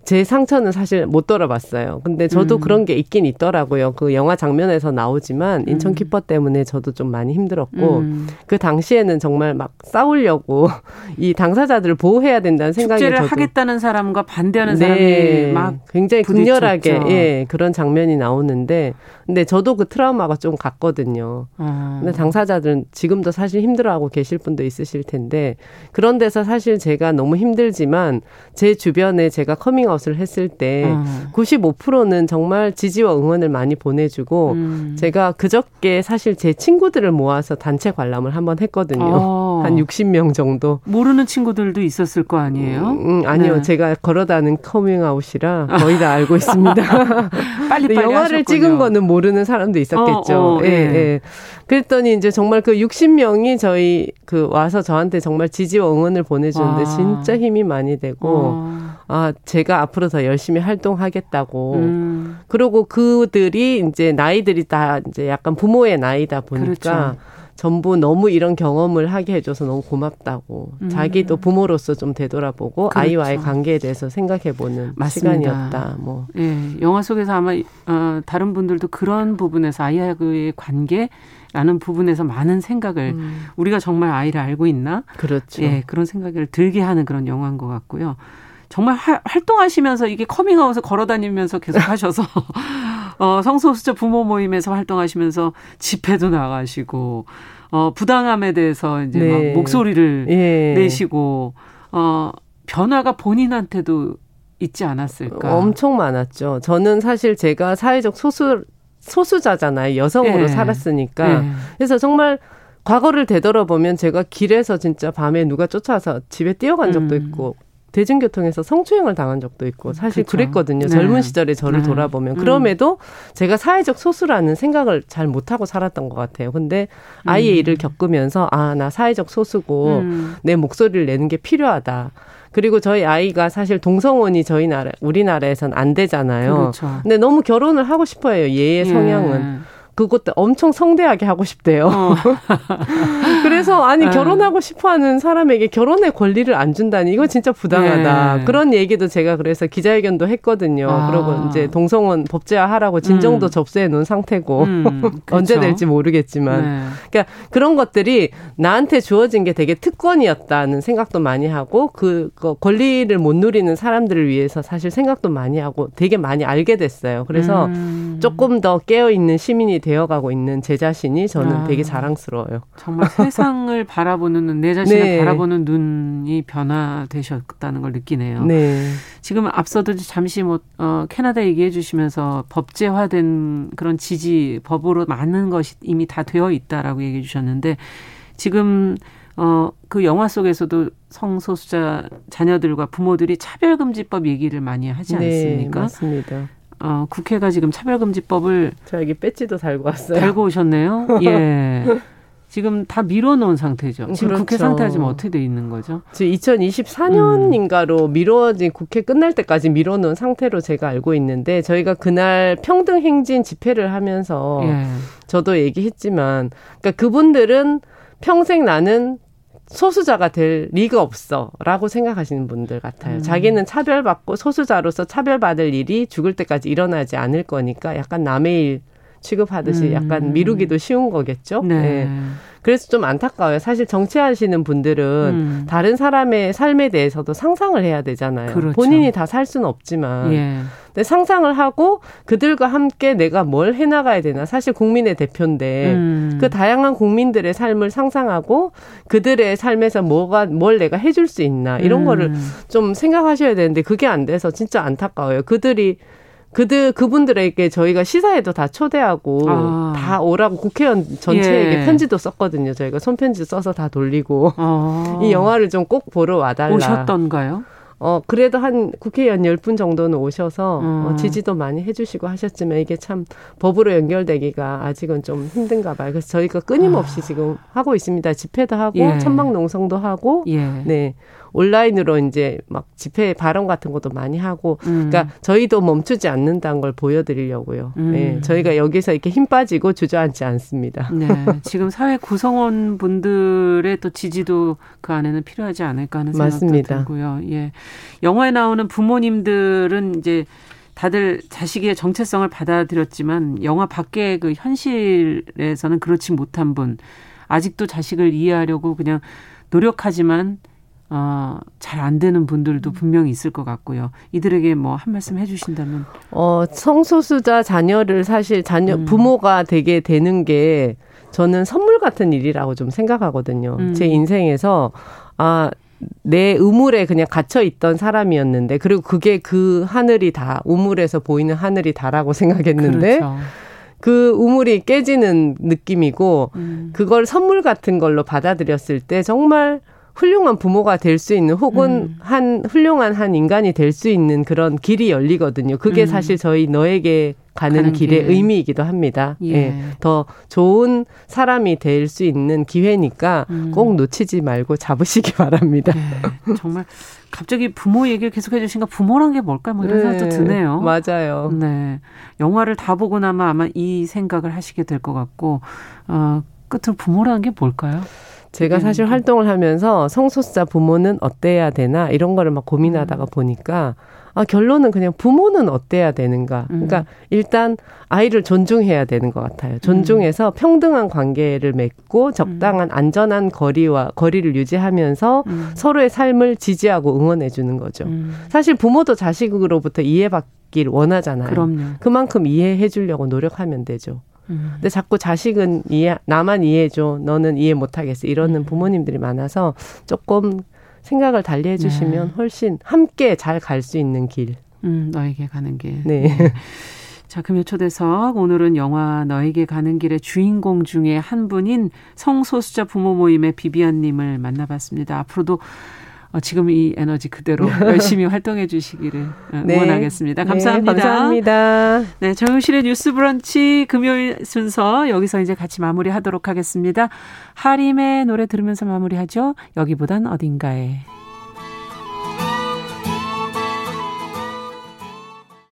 제 상처는 사실 못 돌아봤어요. 근데 저도 그런 게 있긴 있더라고요. 그 영화 장면에서 나오지만 인천 키퍼 때문에 저도 좀 많이 힘들었고 그 당시에는 정말 막 싸우려고 이 당사자들을 보호해야 된다는 생각이 저도. 축제를 하겠다는 사람과 반대하는 사람이 막 굉장히 부딪혔죠. 극렬하게 그런 장면이 나오는데 근데 저도 그 트라우마가 좀 갔거든요. 근데 당사자들은 지금도 사실 힘들어하고 계실 분도 있으실 텐데 그런 데서 사실 제가 너무 힘들지만 제 주변에 제가 커밍아웃을 했을 때 95%는 정말 지지와 응원을 많이 보내주고 제가 그저께 사실 제 친구들을 모아서 단체 관람을 한번 했거든요. 한 60명 정도. 모르는 친구들도 있었을 거 아니에요? 아니요. 네. 제가 걸어다니는 커밍아웃이라 거의 다 알고 있습니다. 빨리 영화를 하셨군요. 찍은 거는 모르는 사람도 있었겠죠. 예. 그랬더니 이제 정말 그 60명이 저희 그 와서 저한테 정말 지지와 응원을 보내주는데 진짜 힘이 많이 되고 제가 앞으로 더 열심히 활동하겠다고 그리고 그들이 이제 나이들이 다 이제 약간 부모의 나이다 보니까 그렇죠. 전부 너무 이런 경험을 하게 해줘서 너무 고맙다고 자기도 부모로서 좀 되돌아보고 그렇죠. 아이와의 관계에 대해서 생각해보는 맞습니다. 시간이었다. 뭐 예, 영화 속에서 아마 다른 분들도 그런 부분에서 아이와의 관계라는 부분에서 많은 생각을 우리가 정말 아이를 알고 있나? 그렇죠. 예, 그런 생각을 들게 하는 그런 영화인 것 같고요. 정말 활동하시면서 이게 커밍아웃을 걸어다니면서 계속 하셔서 성소수자 부모 모임에서 활동하시면서 집회도 나가시고 부당함에 대해서 이제 막 목소리를 내시고 변화가 본인한테도 있지 않았을까? 엄청 많았죠. 저는 사실 제가 사회적 소수자잖아요. 여성으로 살았으니까. 그래서 정말 과거를 되돌아보면 제가 길에서 진짜 밤에 누가 쫓아와서 집에 뛰어간 적도 있고 대중교통에서 성추행을 당한 적도 있고 사실 그렇죠. 그랬거든요. 젊은 시절에 저를 돌아보면. 그럼에도 제가 사회적 소수라는 생각을 잘 못하고 살았던 것 같아요. 근데 아이의 일을 겪으면서 나 사회적 소수고 내 목소리를 내는 게 필요하다. 그리고 저희 아이가 사실 동성혼이 우리나라에선 안 되잖아요. 그렇죠. 근데 너무 결혼을 하고 싶어해요. 얘의 성향은. 그것도 엄청 성대하게 하고 싶대요. 그래서 결혼하고 싶어하는 사람에게 결혼의 권리를 안 준다니 이거 진짜 부당하다. 그런 얘기도 제가 그래서 기자회견도 했거든요. 그러고 이제 동성혼 법제화하라고 진정도 접수해 놓은 상태고 언제 될지 모르겠지만 그러니까 그런 것들이 나한테 주어진 게 되게 특권이었다는 생각도 많이 하고 그 권리를 못 누리는 사람들을 위해서 사실 생각도 많이 하고 되게 많이 알게 됐어요. 그래서 조금 더 깨어있는 시민이 되어가고 있는 제 자신이 저는 되게 자랑스러워요. 정말 세상을 바라보는 내 자신을 바라보는 눈이 변화되셨다는 걸 느끼네요. 네. 지금 앞서도 잠시 캐나다 얘기해 주시면서 법제화된 그런 지지 법으로 많은 것이 이미 다 되어 있다라고 얘기해 주셨는데 지금 그 영화 속에서도 성소수자 자녀들과 부모들이 차별금지법 얘기를 많이 하지 않습니까? 네, 맞습니다. 국회가 지금 차별금지법을 저 여기 배지도 달고 왔어요. 달고 오셨네요. 예. 지금 다 미뤄놓은 상태죠. 지금 그렇죠. 국회 상태가 지금 어떻게 돼 있는 거죠? 지금 2024년인가로 미뤄진 국회 끝날 때까지 미뤄놓은 상태로 제가 알고 있는데 저희가 그날 평등행진 집회를 하면서 저도 얘기했지만 그러니까 그분들은 평생 나는 소수자가 될 리가 없어라고 생각하시는 분들 같아요. 자기는 차별받고 소수자로서 차별받을 일이 죽을 때까지 일어나지 않을 거니까 약간 남의 일 취급하듯이 약간 미루기도 쉬운 거겠죠. 네. 그래서 좀 안타까워요. 사실 정치하시는 분들은 다른 사람의 삶에 대해서도 상상을 해야 되잖아요. 그렇죠. 본인이 다 살 수는 없지만. 근데 상상을 하고 그들과 함께 내가 뭘 해나가야 되나. 사실 국민의 대표인데 그 다양한 국민들의 삶을 상상하고 그들의 삶에서 뭘 내가 해줄 수 있나. 이런 거를 좀 생각하셔야 되는데 그게 안 돼서 진짜 안타까워요. 그분들에게 저희가 시사에도 다 초대하고 다 오라고 국회의원 전체에게 편지도 썼거든요. 저희가 손편지 써서 다 돌리고 이 영화를 좀 꼭 보러 와달라. 오셨던가요? 그래도 한 국회의원 10분 정도는 오셔서 지지도 많이 해주시고 하셨지만 이게 참 법으로 연결되기가 아직은 좀 힘든가 봐요. 그래서 저희가 끊임없이 지금 하고 있습니다. 집회도 하고 천막농성도 하고 네. 온라인으로 이제 막 집회 발언 같은 것도 많이 하고 그러니까 저희도 멈추지 않는다는 걸 보여드리려고요. 네, 저희가 여기서 이렇게 힘 빠지고 주저앉지 않습니다. 네, 지금 사회 구성원 분들의 또 지지도 그 안에는 필요하지 않을까 하는 생각도 맞습니다. 들고요. 예. 영화에 나오는 부모님들은 이제 다들 자식의 정체성을 받아들였지만 영화 밖에 그 현실에서는 그렇지 못한 분, 아직도 자식을 이해하려고 그냥 노력하지만 잘 안 되는 분들도 분명히 있을 것 같고요. 이들에게 뭐 한 말씀 해주신다면? 성소수자 자녀를 사실 부모가 되게 되는 게 저는 선물 같은 일이라고 좀 생각하거든요. 제 인생에서 내 우물에 그냥 갇혀있던 사람이었는데, 그리고 그게 그 하늘이 다, 우물에서 보이는 하늘이 다라고 생각했는데, 그렇죠. 그 우물이 깨지는 느낌이고, 그걸 선물 같은 걸로 받아들였을 때 정말 훌륭한 부모가 될 수 있는, 혹은 훌륭한 인간이 될 수 있는 그런 길이 열리거든요. 그게 사실 저희 너에게 가는 길의 의미이기도 합니다. 예. 더 좋은 사람이 될 수 있는 기회니까 꼭 놓치지 말고 잡으시기 바랍니다. 예. 정말 갑자기 부모 얘기를 계속해 주시니까 부모란 게 뭘까 뭐 이런 생각도 드네요. 맞아요. 네, 영화를 다 보고 나면 아마 이 생각을 하시게 될 것 같고, 끝으로 부모라는 게 뭘까요? 제가 사실 활동을 하면서 성소수자 부모는 어때야 되나 이런 거를 막 고민하다가 보니까 결론은 그냥 부모는 어때야 되는가. 그러니까 일단 아이를 존중해야 되는 것 같아요. 존중해서 평등한 관계를 맺고 적당한 안전한 거리를 유지하면서 서로의 삶을 지지하고 응원해 주는 거죠. 사실 부모도 자식으로부터 이해받길 원하잖아요. 그럼요. 그만큼 이해해 주려고 노력하면 되죠. 근데 자꾸 자식은 나만 이해해줘, 너는 이해 못하겠어 이러는 부모님들이 많아서 조금 생각을 달리 해주시면 훨씬 함께 잘 갈 수 있는 길. 너에게 가는 길. 네. 자, 금요 초대석 오늘은 영화 너에게 가는 길의 주인공 중에 한 분인 성소수자 부모 모임의 비비안님을 만나봤습니다. 앞으로도 지금 이 에너지 그대로 열심히 활동해 주시기를 응원하겠습니다. 감사합니다. 네, 감사합니다. 네, 정용실의 뉴스 브런치 금요일 순서 여기서 이제 같이 마무리하도록 하겠습니다. 하림의 노래 들으면서 마무리하죠. 여기보단 어딘가에.